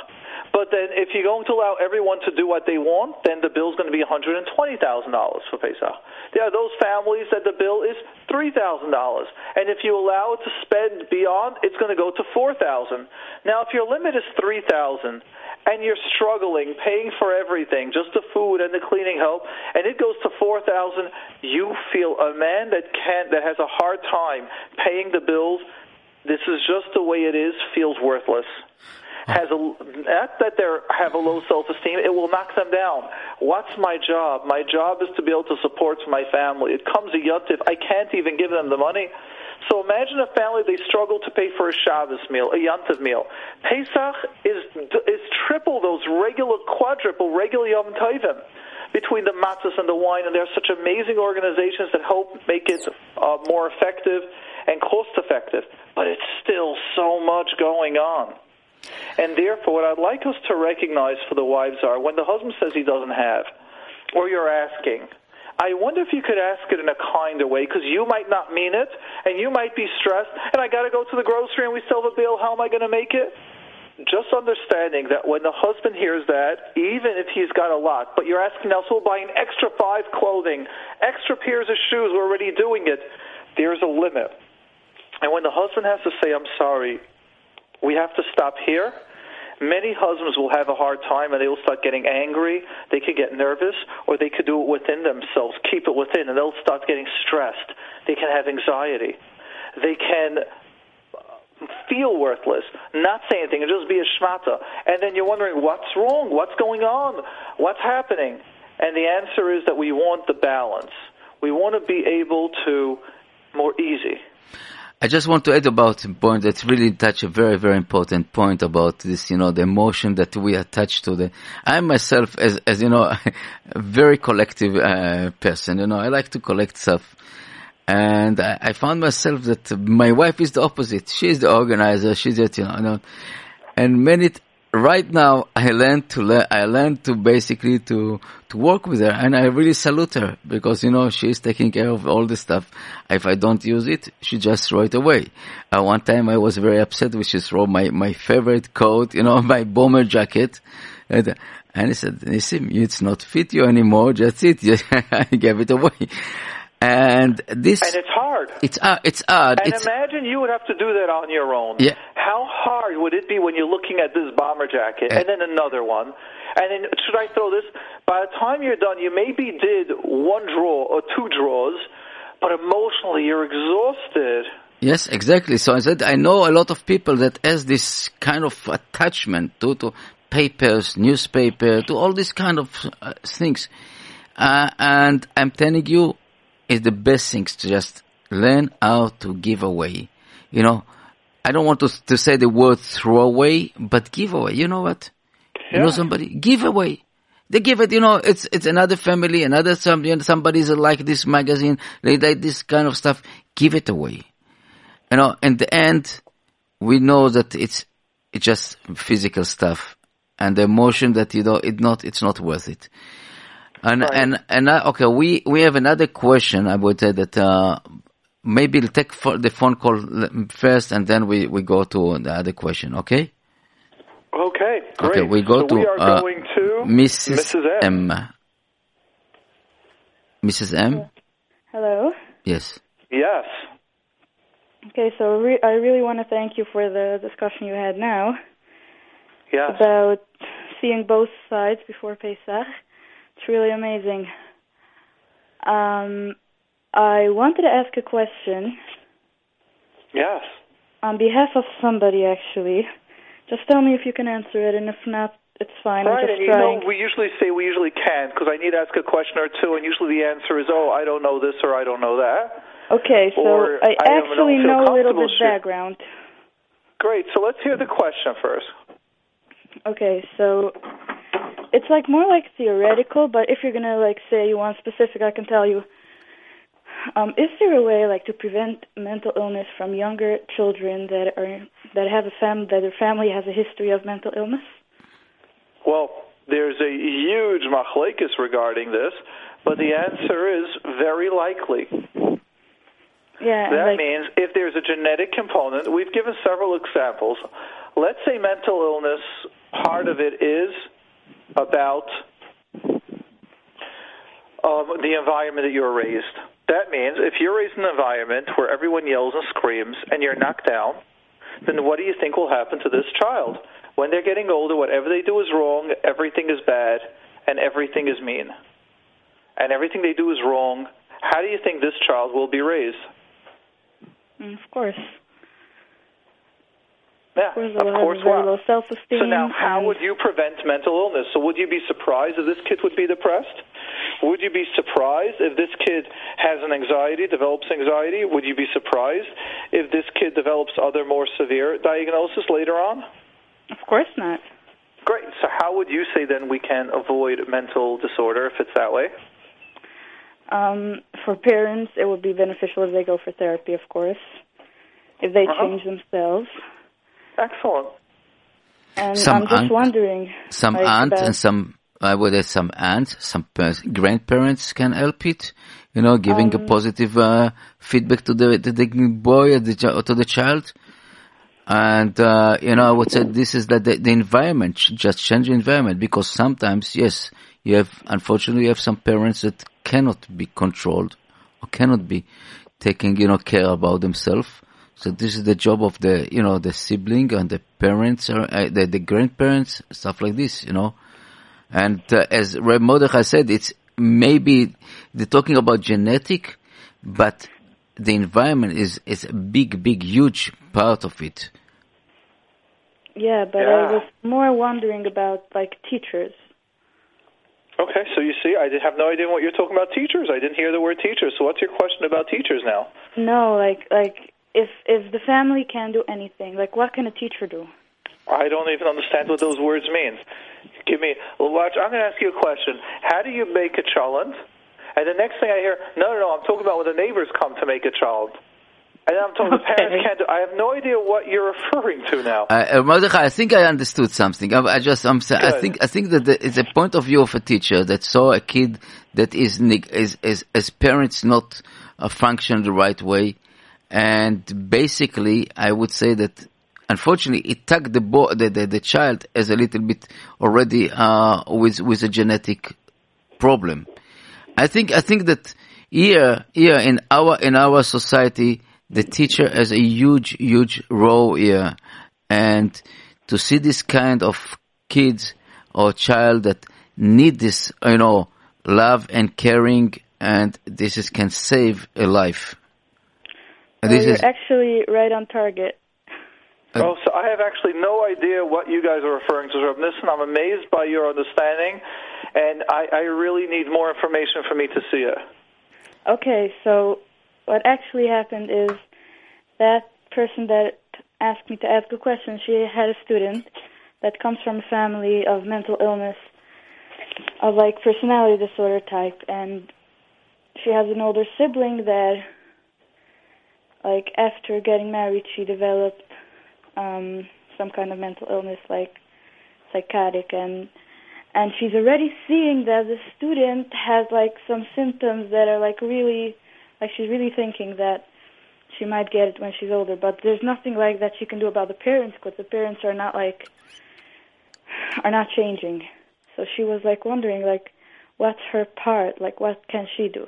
But then if you're going to allow everyone to do what they want, then the bill's going to be one hundred twenty thousand dollars for Pesach. There are those families that the bill is three thousand dollars. And if you allow it to spend beyond, it's going to go to four thousand dollars. Now, if your limit is three thousand dollars and you're struggling, paying for everything, just the food and the cleaning help, and it goes to four thousand dollars, you feel a man that can't, that has a hard time paying the bills, this is just the way it is, feels worthless. Has a, not that they have a low self-esteem, it will knock them down. What's my job? My job is to be able to support my family. It comes a yontif. I can't even give them the money. So imagine a family, they struggle to pay for a Shabbos meal, a yontif meal. Pesach is is triple those regular, quadruple, regular Yom Tovim between the matzahs and the wine, and there are such amazing organizations that help make it uh, more effective and cost-effective. But it's still so much going on. And therefore, what I'd like us to recognize for the wives are, when the husband says he doesn't have, or you're asking, I wonder if you could ask it in a kinder way, because you might not mean it, and you might be stressed, and I got to go to the grocery and we still have a bill, how am I going to make it? Just understanding that when the husband hears that, even if he's got a lot, but you're asking now, so we'll buy an extra five clothing, extra pairs of shoes, we're already doing it, there's a limit. And when the husband has to say, I'm sorry, we have to stop here. Many husbands will have a hard time, and they will start getting angry. They could get nervous, or they could do it within themselves, keep it within, and they'll start getting stressed. They can have anxiety. They can feel worthless, not say anything, and just be a shmata. And then you're wondering, what's wrong? What's going on? What's happening? And the answer is that we want the balance. We want to be able to more easy. I just want to add about a point that's really touched a very, very important point about this, you know, the emotion that we attach to the, I myself as, as you know, a very collective uh, person, you know, I like to collect stuff. And I, I found myself that my wife is the opposite. She's the organizer. She's that, you know, you know and many, t- right now I learned to learn, I learned to basically to, to work with her, and I really salute her because, you know, she's taking care of all the stuff. If I don't use it, she just throw it away. Uh, one time I was very upset when she threw my, my favorite coat, you know, my bomber jacket. And, and I said, Nissim, it's not fit you anymore. That's it. I gave it away. And this, and it's hard. It's uh, it's odd. And it's, imagine you would have to do that on your own. Yeah. How hard would it be when you're looking at this bomber jacket uh, and then another one, and then should I throw this? By the time you're done, you maybe did one draw or two draws, but emotionally you're exhausted. Yes, exactly. So I said, I know a lot of people that has this kind of attachment to to papers, newspaper, to all these kind of uh, things, uh, and I'm telling you. Is the best things to just learn how to give away. You know, I don't want to to say the word throw away, but give away. You know what? Yeah. You know somebody? Give away. They give it, you know, it's it's another family, another somebody, somebody's like this magazine, they like this kind of stuff. Give it away. You know, in the end, we know that it's it's just physical stuff. And the emotion that, you know, it not it's not worth it. And, right. and, and, uh, okay, we, we have another question. I would say that, uh, maybe we'll take for the phone call first and then we, we go to the other question, okay? Okay, great. Okay, we go so to, we are uh, going to Missus M. Missus M? Hello? Yes. Yes. Okay, so re- I really want to thank you for the discussion you had now. Yes. About seeing both sides before Pesach. It's really amazing. Um, I wanted to ask a question. Yes. On behalf of somebody, actually. Just tell me if you can answer it, and if not, it's fine. Right, just and you trying. know, we usually say we usually can, because I need to ask a question or two, and usually the answer is, oh, I don't know this or I don't know that. Okay, so or, I, I actually know a little bit of background. Great, so let's hear the question first. Okay, so it's like more like theoretical, but if you're going to like say you want specific, I can tell you. Um, is there a way like to prevent mental illness from younger children that are that have a fam that their family has a history of mental illness? Well, there's a huge machlekes regarding this, but the answer is very likely. Yeah, that like, means if there's a genetic component, we've given several examples. Let's say mental illness, part of it is about um, the environment that you're raised. That means if you're raised in an environment where everyone yells and screams and you're knocked down, then what do you think will happen to this child? When they're getting older, whatever they do is wrong, everything is bad, and everything is mean. And everything they do is wrong. How do you think this child will be raised? Mm, of course. Yeah, of course, of course wow. low self-esteem. So now, how would you prevent mental illness? So would you be surprised if this kid would be depressed? Would you be surprised if this kid has an anxiety, develops anxiety? Would you be surprised if this kid develops other more severe diagnoses later on? Of course not. Great. So how would you say then we can avoid mental disorder if it's that way? Um, for parents, it would be beneficial if they go for therapy, of course, if they uh-huh. change themselves. Excellent. And some I'm just aunt, wondering. Some like aunt and some, I would say some aunt, some parents, grandparents can help it, you know, giving um, a positive uh, feedback to the, to the boy or, the, or to the child. And, uh, you know, I would say this is that the, the environment, just change the environment, because sometimes, yes, you have, unfortunately, you have some parents that cannot be controlled or cannot be taking, you know, care about themselves. So this is the job of the, you know, the sibling and the parents, or uh, the, the grandparents, stuff like this, you know. And uh, as Reb Mordechai said, it's maybe they're talking about genetic, but the environment is, is a big, big, huge part of it. Yeah, but yeah. I was more wondering about, like, teachers. Okay, so you see, I have no idea what you're talking about teachers. I didn't hear the word teachers. So what's your question about teachers now? No, like, like... If if the family can't do anything, like what can a teacher do? I don't even understand what those words mean. Give me, watch. I'm going to ask you a question. How do you make a chalent? And the next thing I hear, no, no, no, I'm talking about when the neighbors come to make a child. And I'm told okay. the parents can't do. I have no idea what you're referring to now. Uh, uh, Mordechai, I think I understood something. I, I just, I'm, I think, I think that the, it's a point of view of a teacher that saw a kid that is is is, is parents not uh, function the right way. And basically, I would say that, unfortunately, it tagged the, bo- the, the the child as a little bit already uh, with with a genetic problem. I think I think that here here in our in our society, the teacher has a huge huge role here, and to see this kind of kids or child that need this, you know, love and caring, and this is can save a life. Well, you're actually right on target. Oh, so I have actually no idea what you guys are referring to, Rav Nissan. I'm amazed by your understanding, and I, I really need more information for me to see it. Okay, so what actually happened is that person that asked me to ask a question, she had a student that comes from a family of mental illness, of like personality disorder type, and she has an older sibling that... Like, after getting married, she developed um, some kind of mental illness, like psychotic, and and she's already seeing that the student has, like, some symptoms that are, like, really, like, she's really thinking that she might get it when she's older, but there's nothing, like, that she can do about the parents, because the parents are not, like, are not changing. So she was, like, wondering, like, what's her part? Like, what can she do?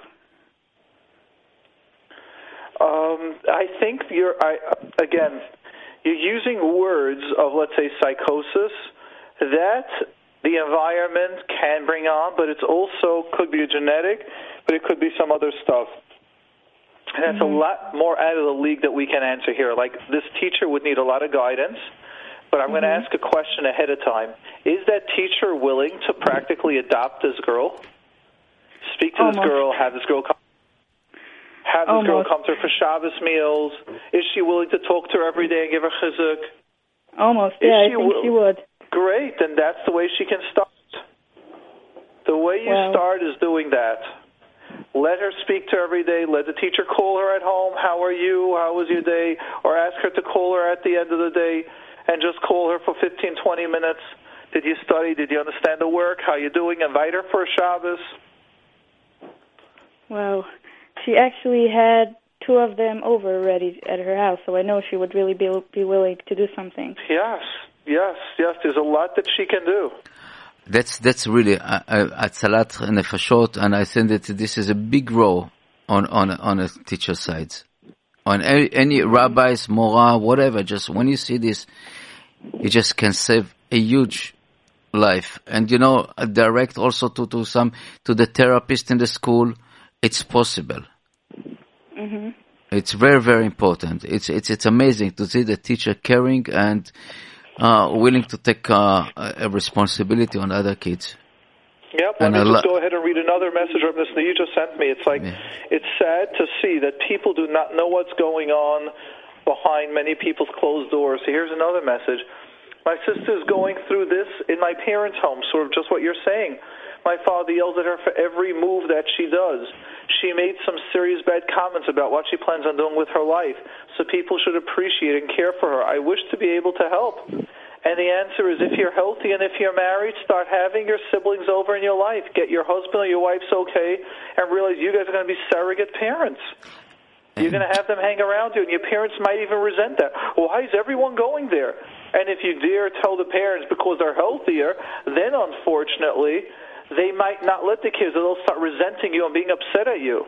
Um, I think you're, I, again, you're using words of, let's say, psychosis that the environment can bring on, but it's also could be a genetic, but it could be some other stuff. And that's mm-hmm. a lot more out of the league that we can answer here. Like, this teacher would need a lot of guidance, but I'm mm-hmm. going to ask a question ahead of time. Is that teacher willing to practically adopt this girl, speak to Almost. this girl, have this girl come, have this Almost. girl come to her for Shabbos meals? Is she willing to talk to her every day and give her chizuk? Almost, is yeah, she I think will- she would. Great, then that's the way she can start. The way you wow. start is doing that. Let her speak to her every day. Let the teacher call her at home. How are you? How was your day? Or ask her to call her at the end of the day and just call her for fifteen, twenty minutes. Did you study? Did you understand the work? How you doing? Invite her for Shabbos. Wow. She actually had two of them over already at her house, so I know she would really be, be willing to do something. Yes, yes, yes. There's a lot that she can do. That's that's really atzalat uh, nefashot, and I think that this is a big role on on on a teacher's side, on any, any rabbis, mora, whatever. Just when you see this, you just can save a huge life, and you know, direct also to to some to the therapist in the school. It's possible. Mm-hmm. It's very very important. It's it's it's amazing to see the teacher caring and. Uh, willing to take uh, a responsibility on other kids. Yep, let me just lo- go ahead and read another message from this that you just sent me. It's like, yeah. It's sad to see that people do not know what's going on behind many people's closed doors. So here's another message. My sister's going through this in my parents' home, sort of just what you're saying. My father yells at her for every move that she does. She made some serious bad comments about what she plans on doing with her life, so people should appreciate and care for her. I wish to be able to help. And the answer is, if you're healthy and if you're married, start having your siblings over in your life. Get your husband or your wife's okay, and realize you guys are going to be surrogate parents. You're going to have them hang around you, and your parents might even resent that. Why is everyone going there? And if you dare tell the parents because they're healthier, then unfortunately, they might not let the kids, they'll start resenting you and being upset at you.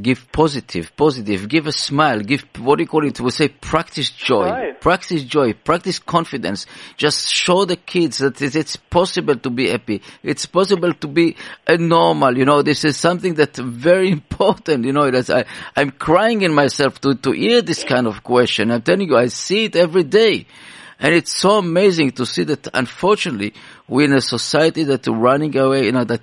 Give positive, positive, give a smile, give, what do you call it, we say practice joy, right. practice joy, practice confidence. Just show the kids that it's possible to be happy, it's possible to be uh, normal, you know, this is something that's very important, you know, that's, I, I'm crying in myself to, to hear this kind of question. I'm telling you, I see it every day. And it's so amazing to see that, unfortunately, we're in a society that's running away, you know, that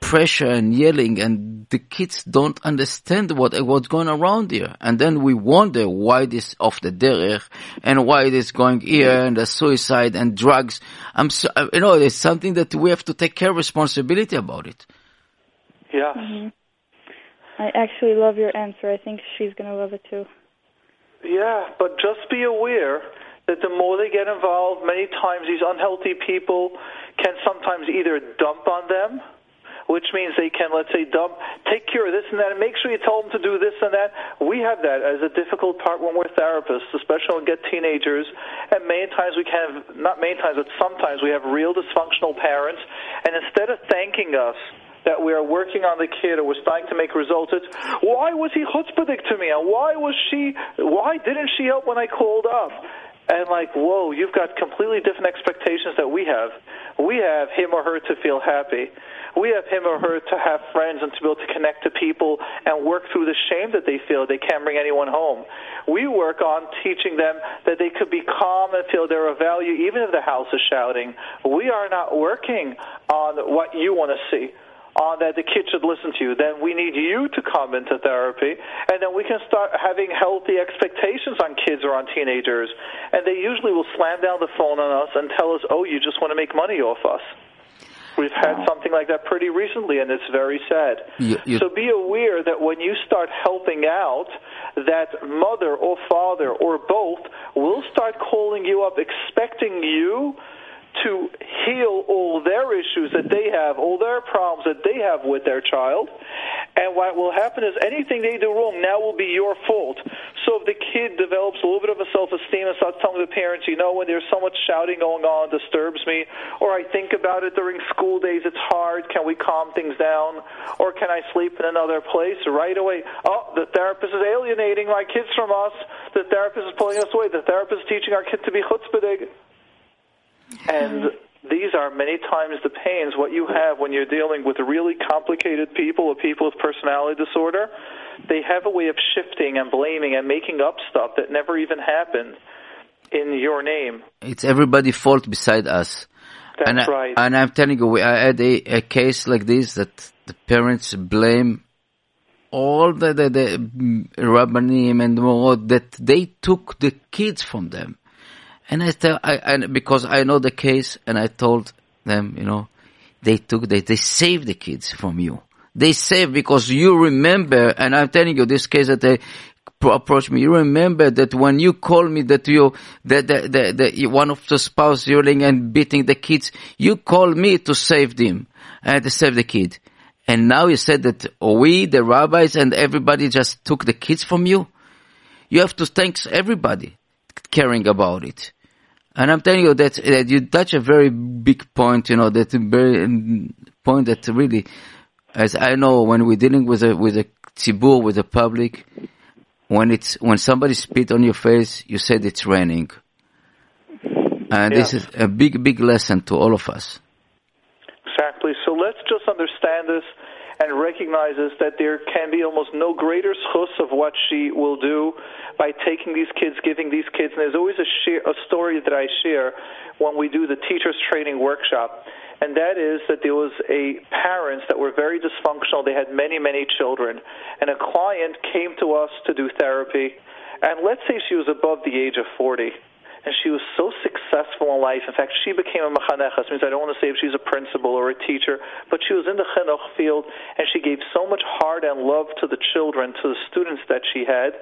pressure and yelling, and the kids don't understand what what's going around here. And then we wonder why this off the derech, and why this going here, and the suicide, and drugs. I'm so, you know, it's something that we have to take care of responsibility about it. Yeah. Mm-hmm. I actually love your answer. I think she's going to love it, too. Yeah, but just be aware that the more they get involved, many times these unhealthy people can sometimes either dump on them, which means they can, let's say, dump, take care of this and that, and make sure you tell them to do this and that. We have that as a difficult part when we're therapists, especially when we get teenagers. And many times we can have, not many times, but sometimes we have real dysfunctional parents, and instead of thanking us that we are working on the kid or we're starting to make results, it's, why was he chutzpahdik to me? And why was she, why didn't she help when I called up? And like, whoa, you've got completely different expectations that we have. We have him or her to feel happy. We have him or her to have friends and to be able to connect to people and work through the shame that they feel they can't bring anyone home. We work on teaching them that they could be calm and feel they're of value even if the house is shouting. We are not working on what you want to see, on that the kid should listen to you. Then we need you to come into therapy, and then we can start having healthy expectations on kids or on teenagers. And they usually will slam down the phone on us and tell us, oh, you just want to make money off us. We've had wow. something like that pretty recently, and it's very sad. You, you... So be aware that when you start helping out, that mother or father or both will start calling you up, expecting you to heal all their issues that they have, all their problems that they have with their child. And what will happen is anything they do wrong now will be your fault. So if the kid develops a little bit of a self-esteem and starts telling the parents, you know, when there's so much shouting going on, it disturbs me, or I think about it during school days, it's hard, can we calm things down, or can I sleep in another place? Right away, oh, the therapist is alienating my kids from us, the therapist is pulling us away, the therapist is teaching our kids to be chutzpahdik. And these are many times the pains, what you have when you're dealing with really complicated people or people with personality disorder. They have a way of shifting and blaming and making up stuff that never even happened. in your name. It's everybody's fault beside us. That's and I, right. And I'm telling you, we, I had a, a case like this that the parents blame all the, the, the Rabbanim and Morot that they took the kids from them. And I tell, I, I because I know the case, and I told them, you know, they took, they, they saved the kids from you. They saved because you remember, and I'm telling you, this case that they approached me, you remember that when you called me that you, that the, the, the, one of the spouse yelling and beating the kids, you called me to save them, uh, to save the kid. And now you said that we, the rabbis and everybody just took the kids from you. You have to thank everybody caring about it. And I'm telling you that, that you touch a very big point, you know, that very point that really, as I know, when we're dealing with a, with a tzibur, with the public, when it's, when somebody spit on your face, you said it's raining. And yeah. This is a big, big lesson to all of us. Exactly. So let's just understand this and recognizes that there can be almost no greater schus of what she will do by taking these kids, giving these kids. And there's always a, share, a story that I share when we do the teachers training workshop, and that is that there was a parents that were very dysfunctional. They had many, many children, and a client came to us to do therapy, and let's say she was above the age of forty. And she was so successful in life. In fact, she became a Machanechas. Means I don't want to say if she's a principal or a teacher, but she was in the chinuch field, and she gave so much heart and love to the children, to the students that she had.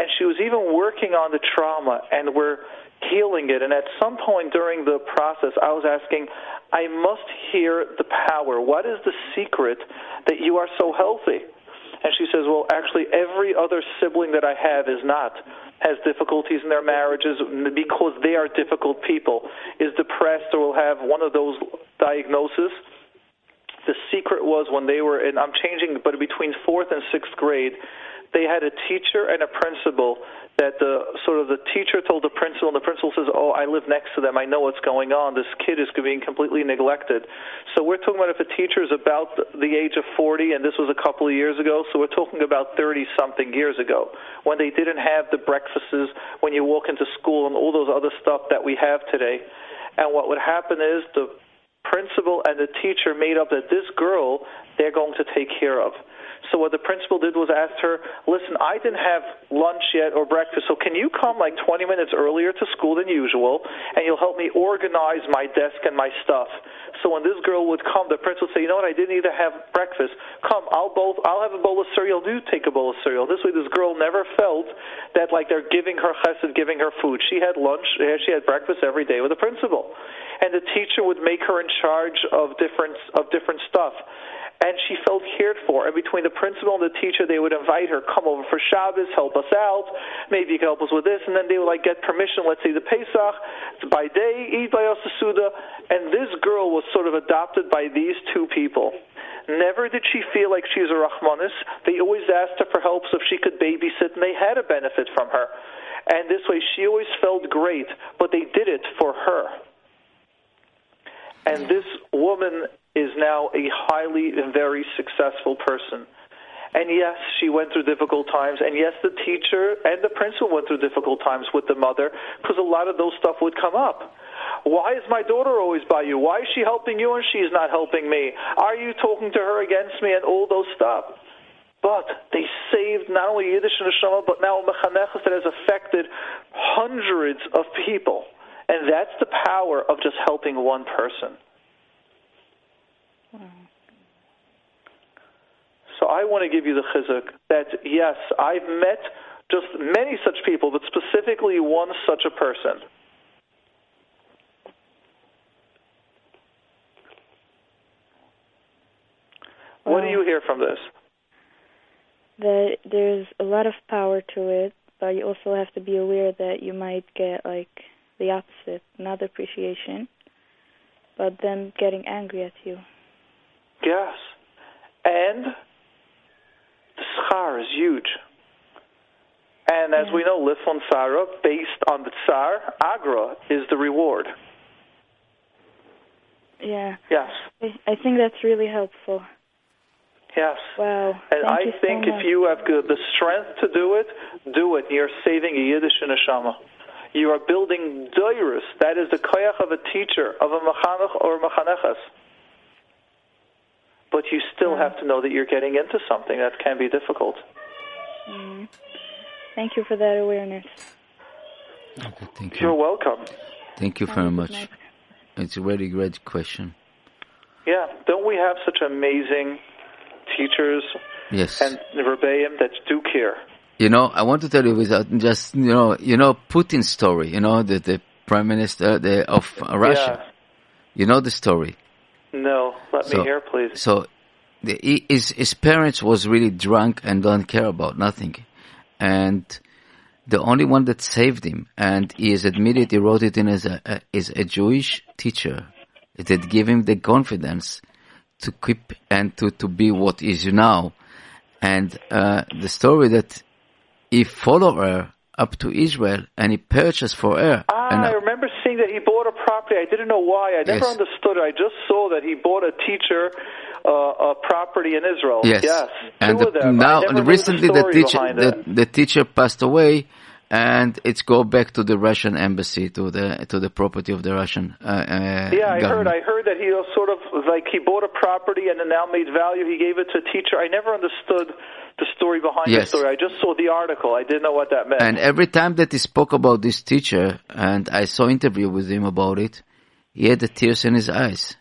And she was even working on the trauma, and we're healing it. And at some point during the process, I was asking, I must hear the power. What is the secret that you are so healthy? And she says, well, actually, every other sibling that I have is not, has difficulties in their marriages because they are difficult people, is depressed or will have one of those diagnoses. The secret was when they were, and I'm changing, but between fourth and sixth grade, they had a teacher and a principal that the sort of the teacher told the principal, and the principal says, oh, I live next to them. I know what's going on. This kid is being completely neglected. So we're talking about if a teacher is about the age of forty, and this was a couple of years ago, so we're talking about thirty-something years ago when they didn't have the breakfasts, when you walk into school and all those other stuff that we have today. And what would happen is the principal and the teacher made up that this girl they're going to take care of. So what the principal did was asked her, listen, I didn't have lunch yet or breakfast, so can you come like twenty minutes earlier to school than usual, and you'll help me organize my desk and my stuff. So when this girl would come, the principal would say, you know what, I didn't either have breakfast. Come, I'll both, I'll have a bowl of cereal. Do take a bowl of cereal. This way this girl never felt that like they're giving her chesed, giving her food. She had lunch, she had breakfast every day with the principal. And the teacher would make her in charge of different, of different stuff. And she felt cared for. And between the principal and the teacher, they would invite her, come over for Shabbos, help us out, maybe you can help us with this. And then they would like get permission, let's say the Pesach, by day, eat by us the Suda. And this girl was sort of adopted by these two people. Never did she feel like she's a Rachmanis. They always asked her for help, so if she could babysit, and they had a benefit from her. And this way she always felt great, but they did it for her. And this woman is now a highly and very successful person. And yes, she went through difficult times. And yes, the teacher and the principal went through difficult times with the mother because a lot of those stuff would come up. Why is my daughter always by you? Why is she helping you and she's not helping me? Are you talking to her against me and all those stuff? But they saved not only Yiddish and Neshama, but now a Machanechas that has affected hundreds of people. And that's the power of just helping one person. So I want to give you the chizuk that, yes, I've met just many such people, but specifically one such a person. What well, do you hear from this? That there's a lot of power to it, but you also have to be aware that you might get, like, the opposite, not appreciation, but them getting angry at you. Yes. And the schar is huge. And as yeah. we know, Lifon Sarah, based on the tsar, agra is the reward. Yeah. Yes. I think that's really helpful. Yes. Wow. And Thank I you think so if much. you have the strength to do it, do it. You're saving a Yiddish and a Shama. you are building doirus. That is the koyach of a teacher, of a machanech or machanechas. But you still have to know that you're getting into something that can be difficult. Mm. Thank you for that awareness. Okay, thank you. You're welcome. Thank you very much. It's a really great question. Yeah. Don't we have such amazing teachers yes. and rebbeim that do care? You know, I want to tell you without just, you know, you know Putin's story, you know, the, the prime minister the, of Russia. Yeah. You know the story? No. Let so, me hear, please. So the, his, his parents was really drunk and don't care about nothing. And the only one that saved him, and he is admitted, he wrote it in as a, a, is a Jewish teacher that gave him the confidence to keep and to, to be what is now. And uh, the story that he followed her up to Israel and he purchased for her. Ah, and, uh, I remember seeing that he bought a property. I didn't know why. I never yes. understood it. I just saw that he bought a teacher uh, a property in Israel. Yes. yes. And Two the, of them. Now, and recently the, the teacher the, the teacher passed away. And it's go back to the Russian embassy, to the to the property of the Russian uh, uh, Yeah, I government. heard I heard that he was sort of, like, he bought a property and it now made value. He gave it to a teacher. I never understood the story behind yes. the story. I just saw the article. I didn't know what that meant. And every time that he spoke about this teacher, and I saw interview with him about it, he had the tears in his eyes.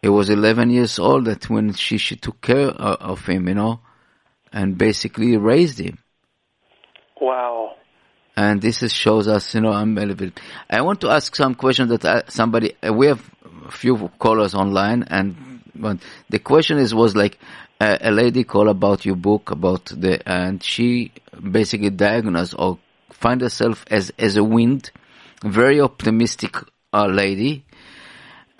He was eleven years old that when she, she took care of him, you know, and basically raised him. Wow. And this is shows us, you know, I'm a little bit... I want to ask some question that I, somebody... Uh, we have a few callers online, and but the question is was like, uh, a lady called about your book, about the... And she basically diagnosed or find herself as, as a wind, very optimistic uh, lady.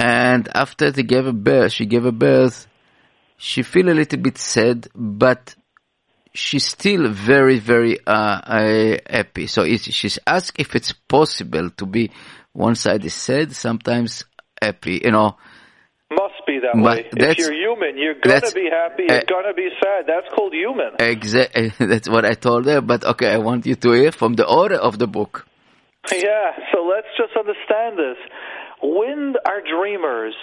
And after they gave a birth, she gave a birth, she feel a little bit sad, but... She's still very, very uh, uh, happy. So it's, she's asked if it's possible to be one side is sad, sometimes happy. You know, must be that way. If you're human, you're gonna be happy. You're uh, gonna be sad. That's called human. Exactly. That's what I told her. But okay, I want you to hear from the order of the book. Yeah. So let's just understand this. Wind are dreamers.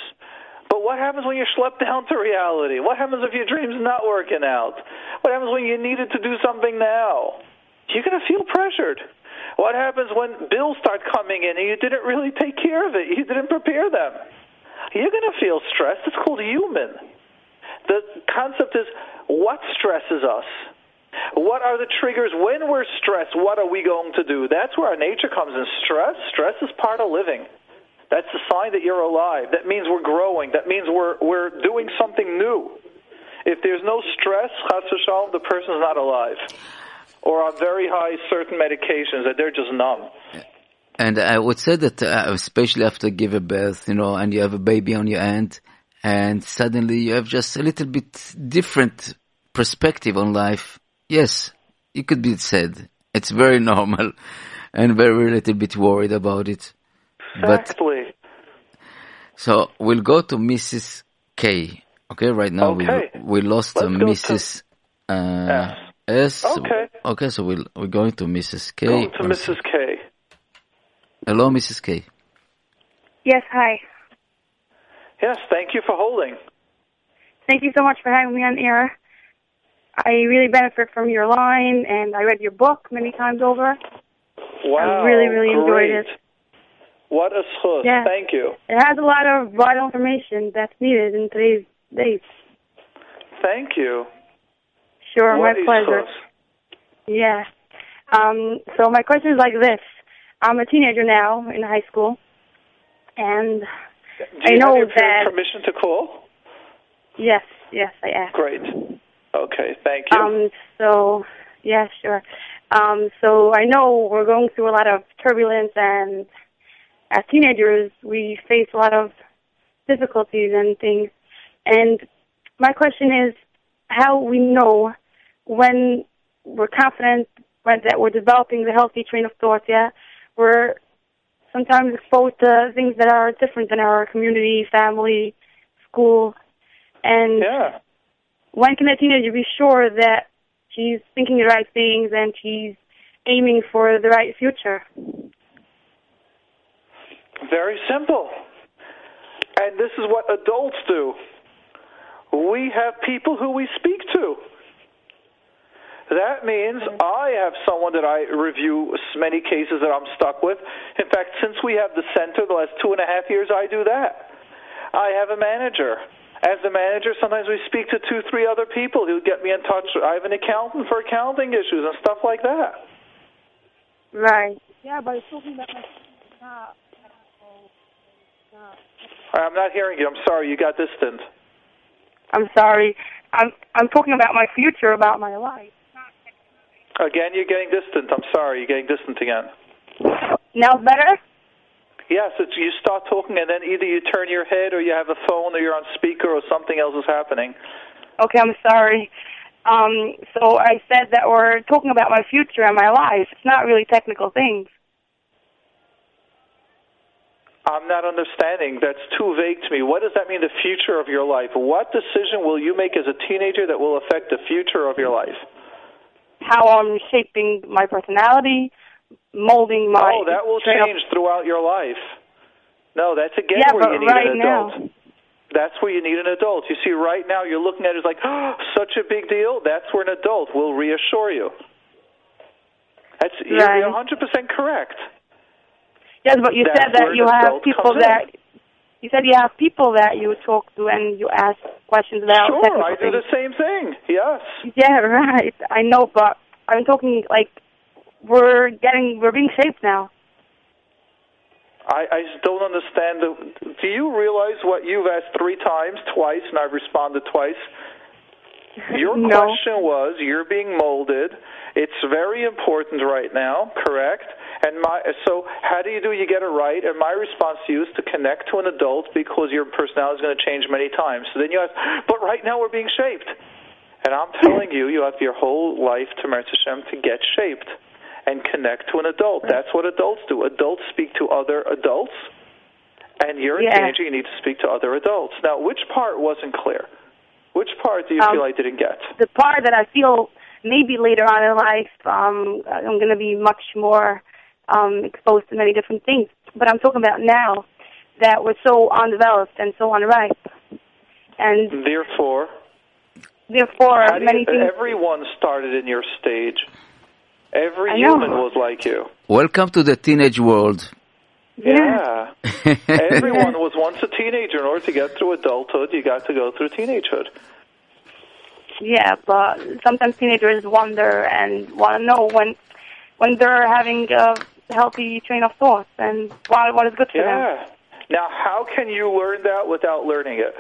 But what happens when you're schlepped down to reality? What happens if your dream's not working out? What happens when you needed to do something now? You're going to feel pressured. What happens when bills start coming in and you didn't really take care of it? You didn't prepare them. You're going to feel stressed. It's called human. The concept is what stresses us? What are the triggers when we're stressed? What are we going to do? That's where our nature comes in. Stress. Stress is part of living. That's a sign that you're alive. That means we're growing. That means we're we're doing something new. If there's no stress, chas v'sholom, the person's not alive. Or on very high certain medications that they're just numb. And I would say that uh, especially after give a birth, you know, and you have a baby on your hand, and suddenly you have just a little bit different perspective on life. Yes, it could be said. It's very normal and very little bit worried about it. Exactly. But, so we'll go to Missus K. Okay, right now okay. we we lost uh, Missus To uh, S. S. Okay. Okay, so we'll, we're going to Missus K. Go to Missus K. Hello, Missus K. Yes, hi. Yes, thank you for holding. Thank you so much for having me on air. I really benefit from your line, and I read your book many times over. Wow. I really, really great. enjoyed it. What a schus. Yeah. Thank you. It has a lot of vital information that's needed in today's days. Thank you. Sure, what my pleasure. Schus? Yeah. Um, so my question is like this. I'm a teenager now in high school, and I know that... Do you have your permission to call? Yes, yes, I am. Great. Okay, thank you. Um, so, yeah, sure. Um, so I know we're going through a lot of turbulence, and... As teenagers, we face a lot of difficulties and things. And my question is how we know when we're confident, when that we're developing the healthy train of thought, yeah? We're sometimes exposed to things that are different than our community, family, school. And yeah. when can a teenager be sure that she's thinking the right things and she's aiming for the right future. Very simple. And this is what adults do. We have people who we speak to. That means I have someone that I review many cases that I'm stuck with. In fact, since we have the center, the last two and a half years, I do that. I have a manager. As a manager, sometimes we speak to two, three other people who get me in touch. I have an accountant for accounting issues and stuff like that. Right. Yeah, but it's talking about not. I'm not hearing you. I'm sorry. You got distant. I'm sorry. I'm I'm talking about my future, about my life. Again, you're getting distant. I'm sorry. You're getting distant again. Now better? Yes. It's, you start talking, and then either you turn your head or you have a phone or you're on speaker or something else is happening. Okay. I'm sorry. Um, so I said that we're talking about my future and my life. It's not really technical things. I'm not understanding. That's too vague to me. What does that mean, the future of your life? What decision will you make as a teenager that will affect the future of your life? How I'm shaping my personality, molding my... Oh, that will change throughout your life. No, that's again yeah, where you need right an adult. Now. That's where you need an adult. You see, right now you're looking at it like, oh, such a big deal. That's where an adult will reassure you. That's, right. You're one hundred percent correct. Yes, but you said that you have people that you said you have people that you talk to and you ask questions about. Sure, I do the same thing. Yes. Yeah, right. I know, but I'm talking like we're getting we're being shaped now. I, I don't understand. The, do you realize what you've asked three times, twice, and I've responded twice? Your no. question was, you're being molded. It's very important right now, correct? And my so how do you do you get it right? And my response to you is to connect to an adult because your personality is going to change many times. So then you ask, but right now we're being shaped. And I'm telling you, you have your whole life to Meretz Hashem to get shaped and connect to an adult. That's what adults do. Adults speak to other adults, and you're yeah. a teenager, you need to speak to other adults. Now, which part wasn't clear? Which part do you um, feel I didn't get? The part that I feel maybe later on in life um, I'm going to be much more um, exposed to many different things. But I'm talking about now that we're so undeveloped and so unripe. And therefore, therefore, many you, things. Everyone started in your stage. Every I human know. was like you. Welcome to the teenage world. Yeah. yeah. Everyone was once a teenager. In order to get through adulthood, you got to go through teenagehood. Yeah, but sometimes teenagers wonder and want to know when when they're having a healthy train of thought and what, what is good for yeah. them. Now, how can you learn that without learning it?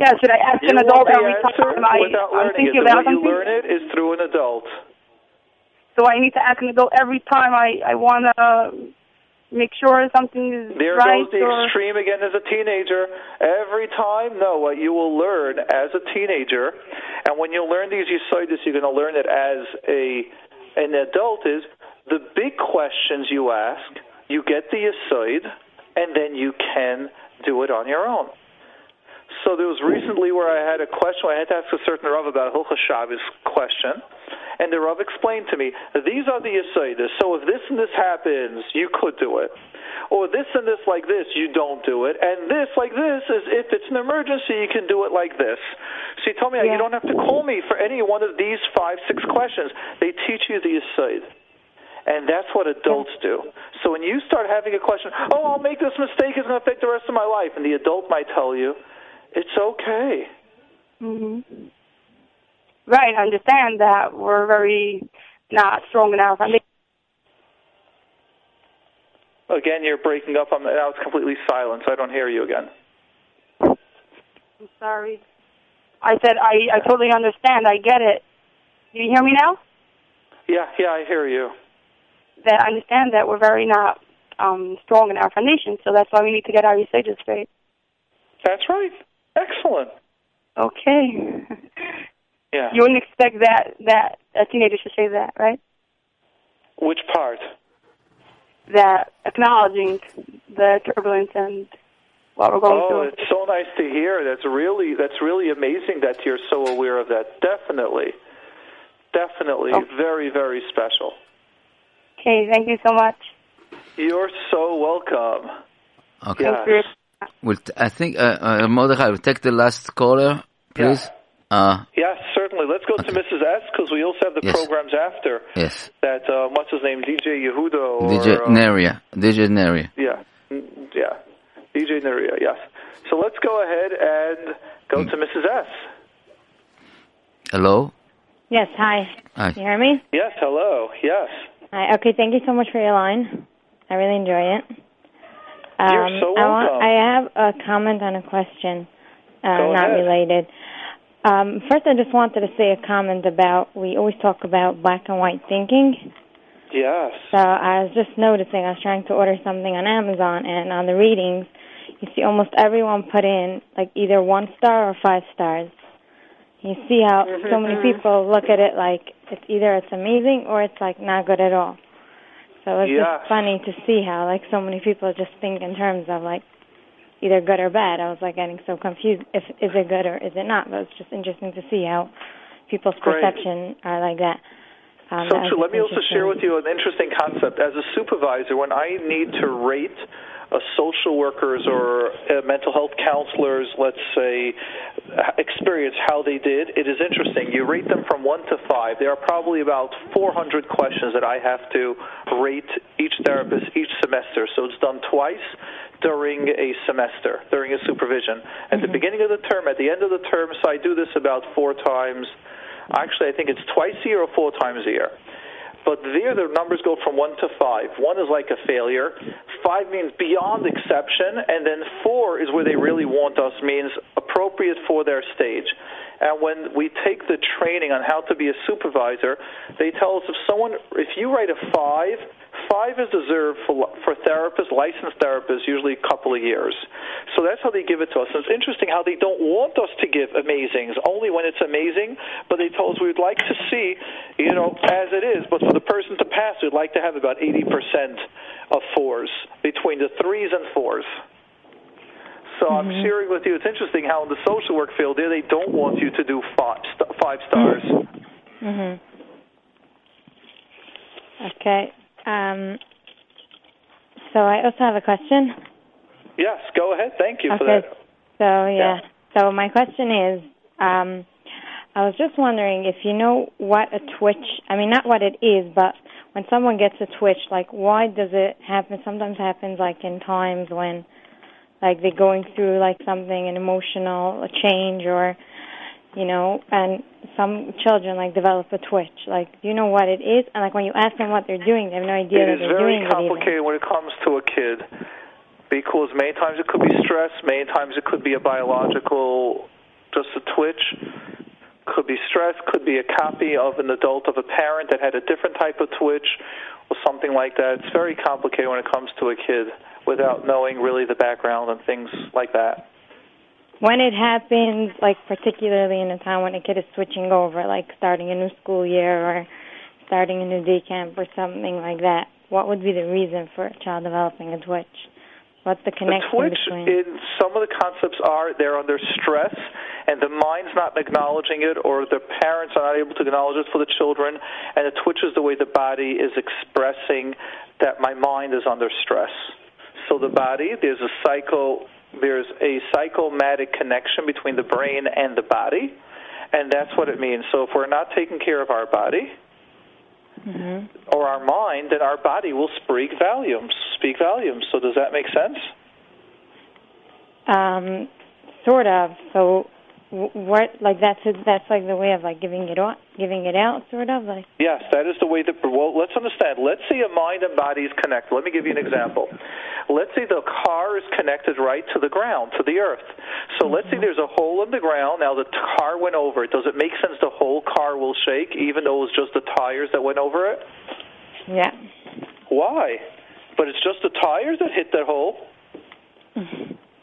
Yeah, should I ask you an adult every time I, I'm thinking it. about something? The way you learn it is through an adult. So I need to ask an adult every time I, I want to... Make sure something is there right. There goes the or... extreme again as a teenager. Every time, no, what you will learn as a teenager, and when you learn these Yisaitis, you're going to learn it as a an adult is, the big questions you ask, you get the Yisaid, and then you can do it on your own. So there was recently where I had a question, I had to ask a certain Rav about Hul HaShavis question, and the Rav explained to me, these are the Yisaitis, so if this and this happens, you could do it. Or this and this like this, you don't do it. And this like this is if it's an emergency, you can do it like this. So he told me, yeah. you don't have to call me for any one of these five, six questions. They teach you the Yisaid. And that's what adults do. So when you start having a question, oh, I'll make this mistake, it's going to affect the rest of my life, and the adult might tell you, it's okay. Mm-hmm. Right, I understand that we're very not strong enough. I mean, again, you're breaking up. I'm, now it's completely silent, so I don't hear you again. I'm sorry. I said I, I totally understand. I get it. Do you hear me now? Yeah, yeah, I hear you. That I understand that we're very not um, strong in our foundation, so that's why we need to get our usages straight. That's right. Excellent. Okay. Yeah. You wouldn't expect that, that a teenager should say that, right? Which part? That acknowledging the turbulence and what we're going oh, through. Oh, it's so nice to hear. That's really that's really amazing that you're so aware of that. Definitely. Definitely. Oh. Very, very special. Okay, thank you so much. You're so welcome. Okay. Thank you. We'll t- I think, uh, uh, Mordechai, we'll take the last caller, please. Yeah. Uh, yes, certainly. Let's go okay. to Missus S, because we also have the yes. programs after. Yes. That, uh, what's his name, D J Yehudo? Or, D J uh, Neria. D J Neria. Yeah. Yeah. D J Neria, yes. So let's go ahead and go mm. to Missus S. Hello? Yes, hi. Hi. Can you hear me? Yes, hello. Yes. Hi. Okay, thank you so much for your line. I really enjoy it. Um, You're so welcome. I, want, I have a comment on a question, uh, go not ahead. related. Um, first, I just wanted to say a comment about, we always talk about black and white thinking. Yes. So I was just noticing, I was trying to order something on Amazon, and on the readings, you see almost everyone put in, like, either one star or five stars. You see how mm-hmm. so many people look at it like, it's either it's amazing or it's, like, not good at all. So it's yes. just funny to see how, like, so many people just think in terms of, like, either good or bad. I was, like, getting so confused. If is it good or is it not? But it's just interesting to see how people's Great. perception are like that. Um, so, that true. Let me also share with you an interesting concept. As a supervisor, when I need to rate a social workers or a mental health counselors, let's say, experience how they did, it is interesting. You rate them from one to five. There are probably about four hundred questions that I have to rate each therapist each semester. So it's done twice during a semester, during a supervision. At mm-hmm. the beginning of the term, at the end of the term, so I do this about four times. Actually, I think it's twice a year or four times a year. But there, the numbers go from one to five. One is like a failure. Five means beyond exception. And then four is where they really want us, means appropriate for their stage. And when we take the training on how to be a supervisor, they tell us if someone, if you write a five, five is deserved for, for therapists, licensed therapists, usually a couple of years. So that's how they give it to us. And it's interesting how they don't want us to give amazings, only when it's amazing, but they told us we would like to see, you know, as it is. But for the person to pass, we'd like to have about eighty percent of fours, between the threes and fours. So I'm mm-hmm. sharing with you, it's interesting how in the social work field, there they don't want you to do five, st- five stars. Mm-hmm. Okay. Um, so I also have a question. Yes, go ahead. Thank you okay. for that. So, yeah. yeah. So my question is, um, I was just wondering if you know what a twitch, I mean, not what it is, but when someone gets a twitch, like, why does it happen? Sometimes happens, like, in times when... like they're going through like something, an emotional a change, or you know, and some children like develop a twitch. Like, do you know what it is? And like when you ask them what they're doing, they have no idea what they're doing. It is very complicated when it comes to a kid, because many times it could be stress, many times it could be a biological, just a twitch. Could be stress, could be a copy of an adult, of a parent that had a different type of twitch or something like that. It's very complicated when it comes to a kid without knowing really the background and things like that. When it happens, like particularly in a time when a kid is switching over, like starting a new school year or starting a new day camp or something like that, what would be the reason for a child developing a twitch? What's the connection the twitch, between? In some of the concepts are they're under stress, and the mind's not acknowledging it, or the parents are not able to acknowledge it for the children, and the twitch is the way the body is expressing that my mind is under stress. So the body, there's a psycho, there's a psychomatic connection between the brain and the body, and that's what it means. So if we're not taking care of our body, mm-hmm. or our mind, then our body will speak volumes. Speak volumes. So does that make sense? Um, sort of. So, what? Like that's that's like the way of like giving it out, giving it out, sort of like. Yes, that is the way that. Well, let's understand. Let's say a mind and body is connected. Let me give you an example. Let's say the car is connected right to the ground, to the earth. So let's say there's a hole in the ground. Now the car went over it. Does it make sense the whole car will shake, even though it was just the tires that went over it? Yeah. Why? But it's just the tires that hit that hole.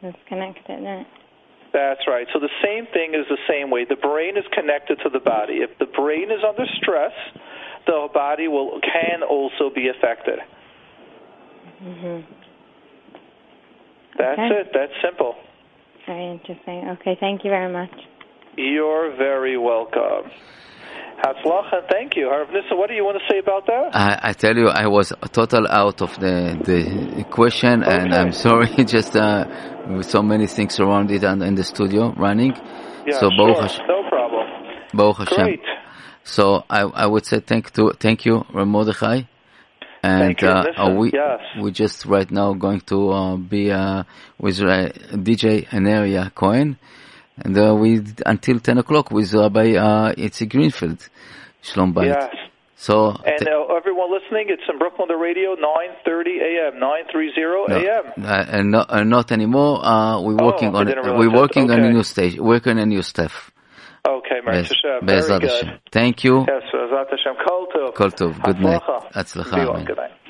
That's connected, right? That's right. So the same thing is the same way. The brain is connected to the body. If the brain is under stress, the body will can also be affected. Mm-hmm. That's okay. it. That's simple. Very interesting. Okay, thank you very much. You're very welcome. Hatzlacha, thank you. Rav Nissan, what do you want to say about that? I, I tell you, I was total out of the, the question, okay. And I'm sorry, just uh, with so many things around it and in the studio running. Yeah, so, sure. Baruch Hashem. No problem. Baruch Hashem. Great. So I, I would say thank to thank you, Rav Mordechai. And you, uh, listen, we yes. we just right now going to uh, be uh, with uh, D J Neria Cohen, and uh, we until ten o'clock with Rabbi uh, Itzi Greenfield, Shlom Bayit. Yes. So and t- uh, everyone listening, it's in Brooklyn the radio, nine thirty a.m. nine three zero a.m. And uh, uh, not anymore. Uh, we're working oh, on uh, we're working okay. on a new stage, working on a new staff. Okay, Be'ez Hashem. Thank you. Yes, Be'ez Hashem. Kol tov. Kol tov. Good night. Atzalcha. Good night.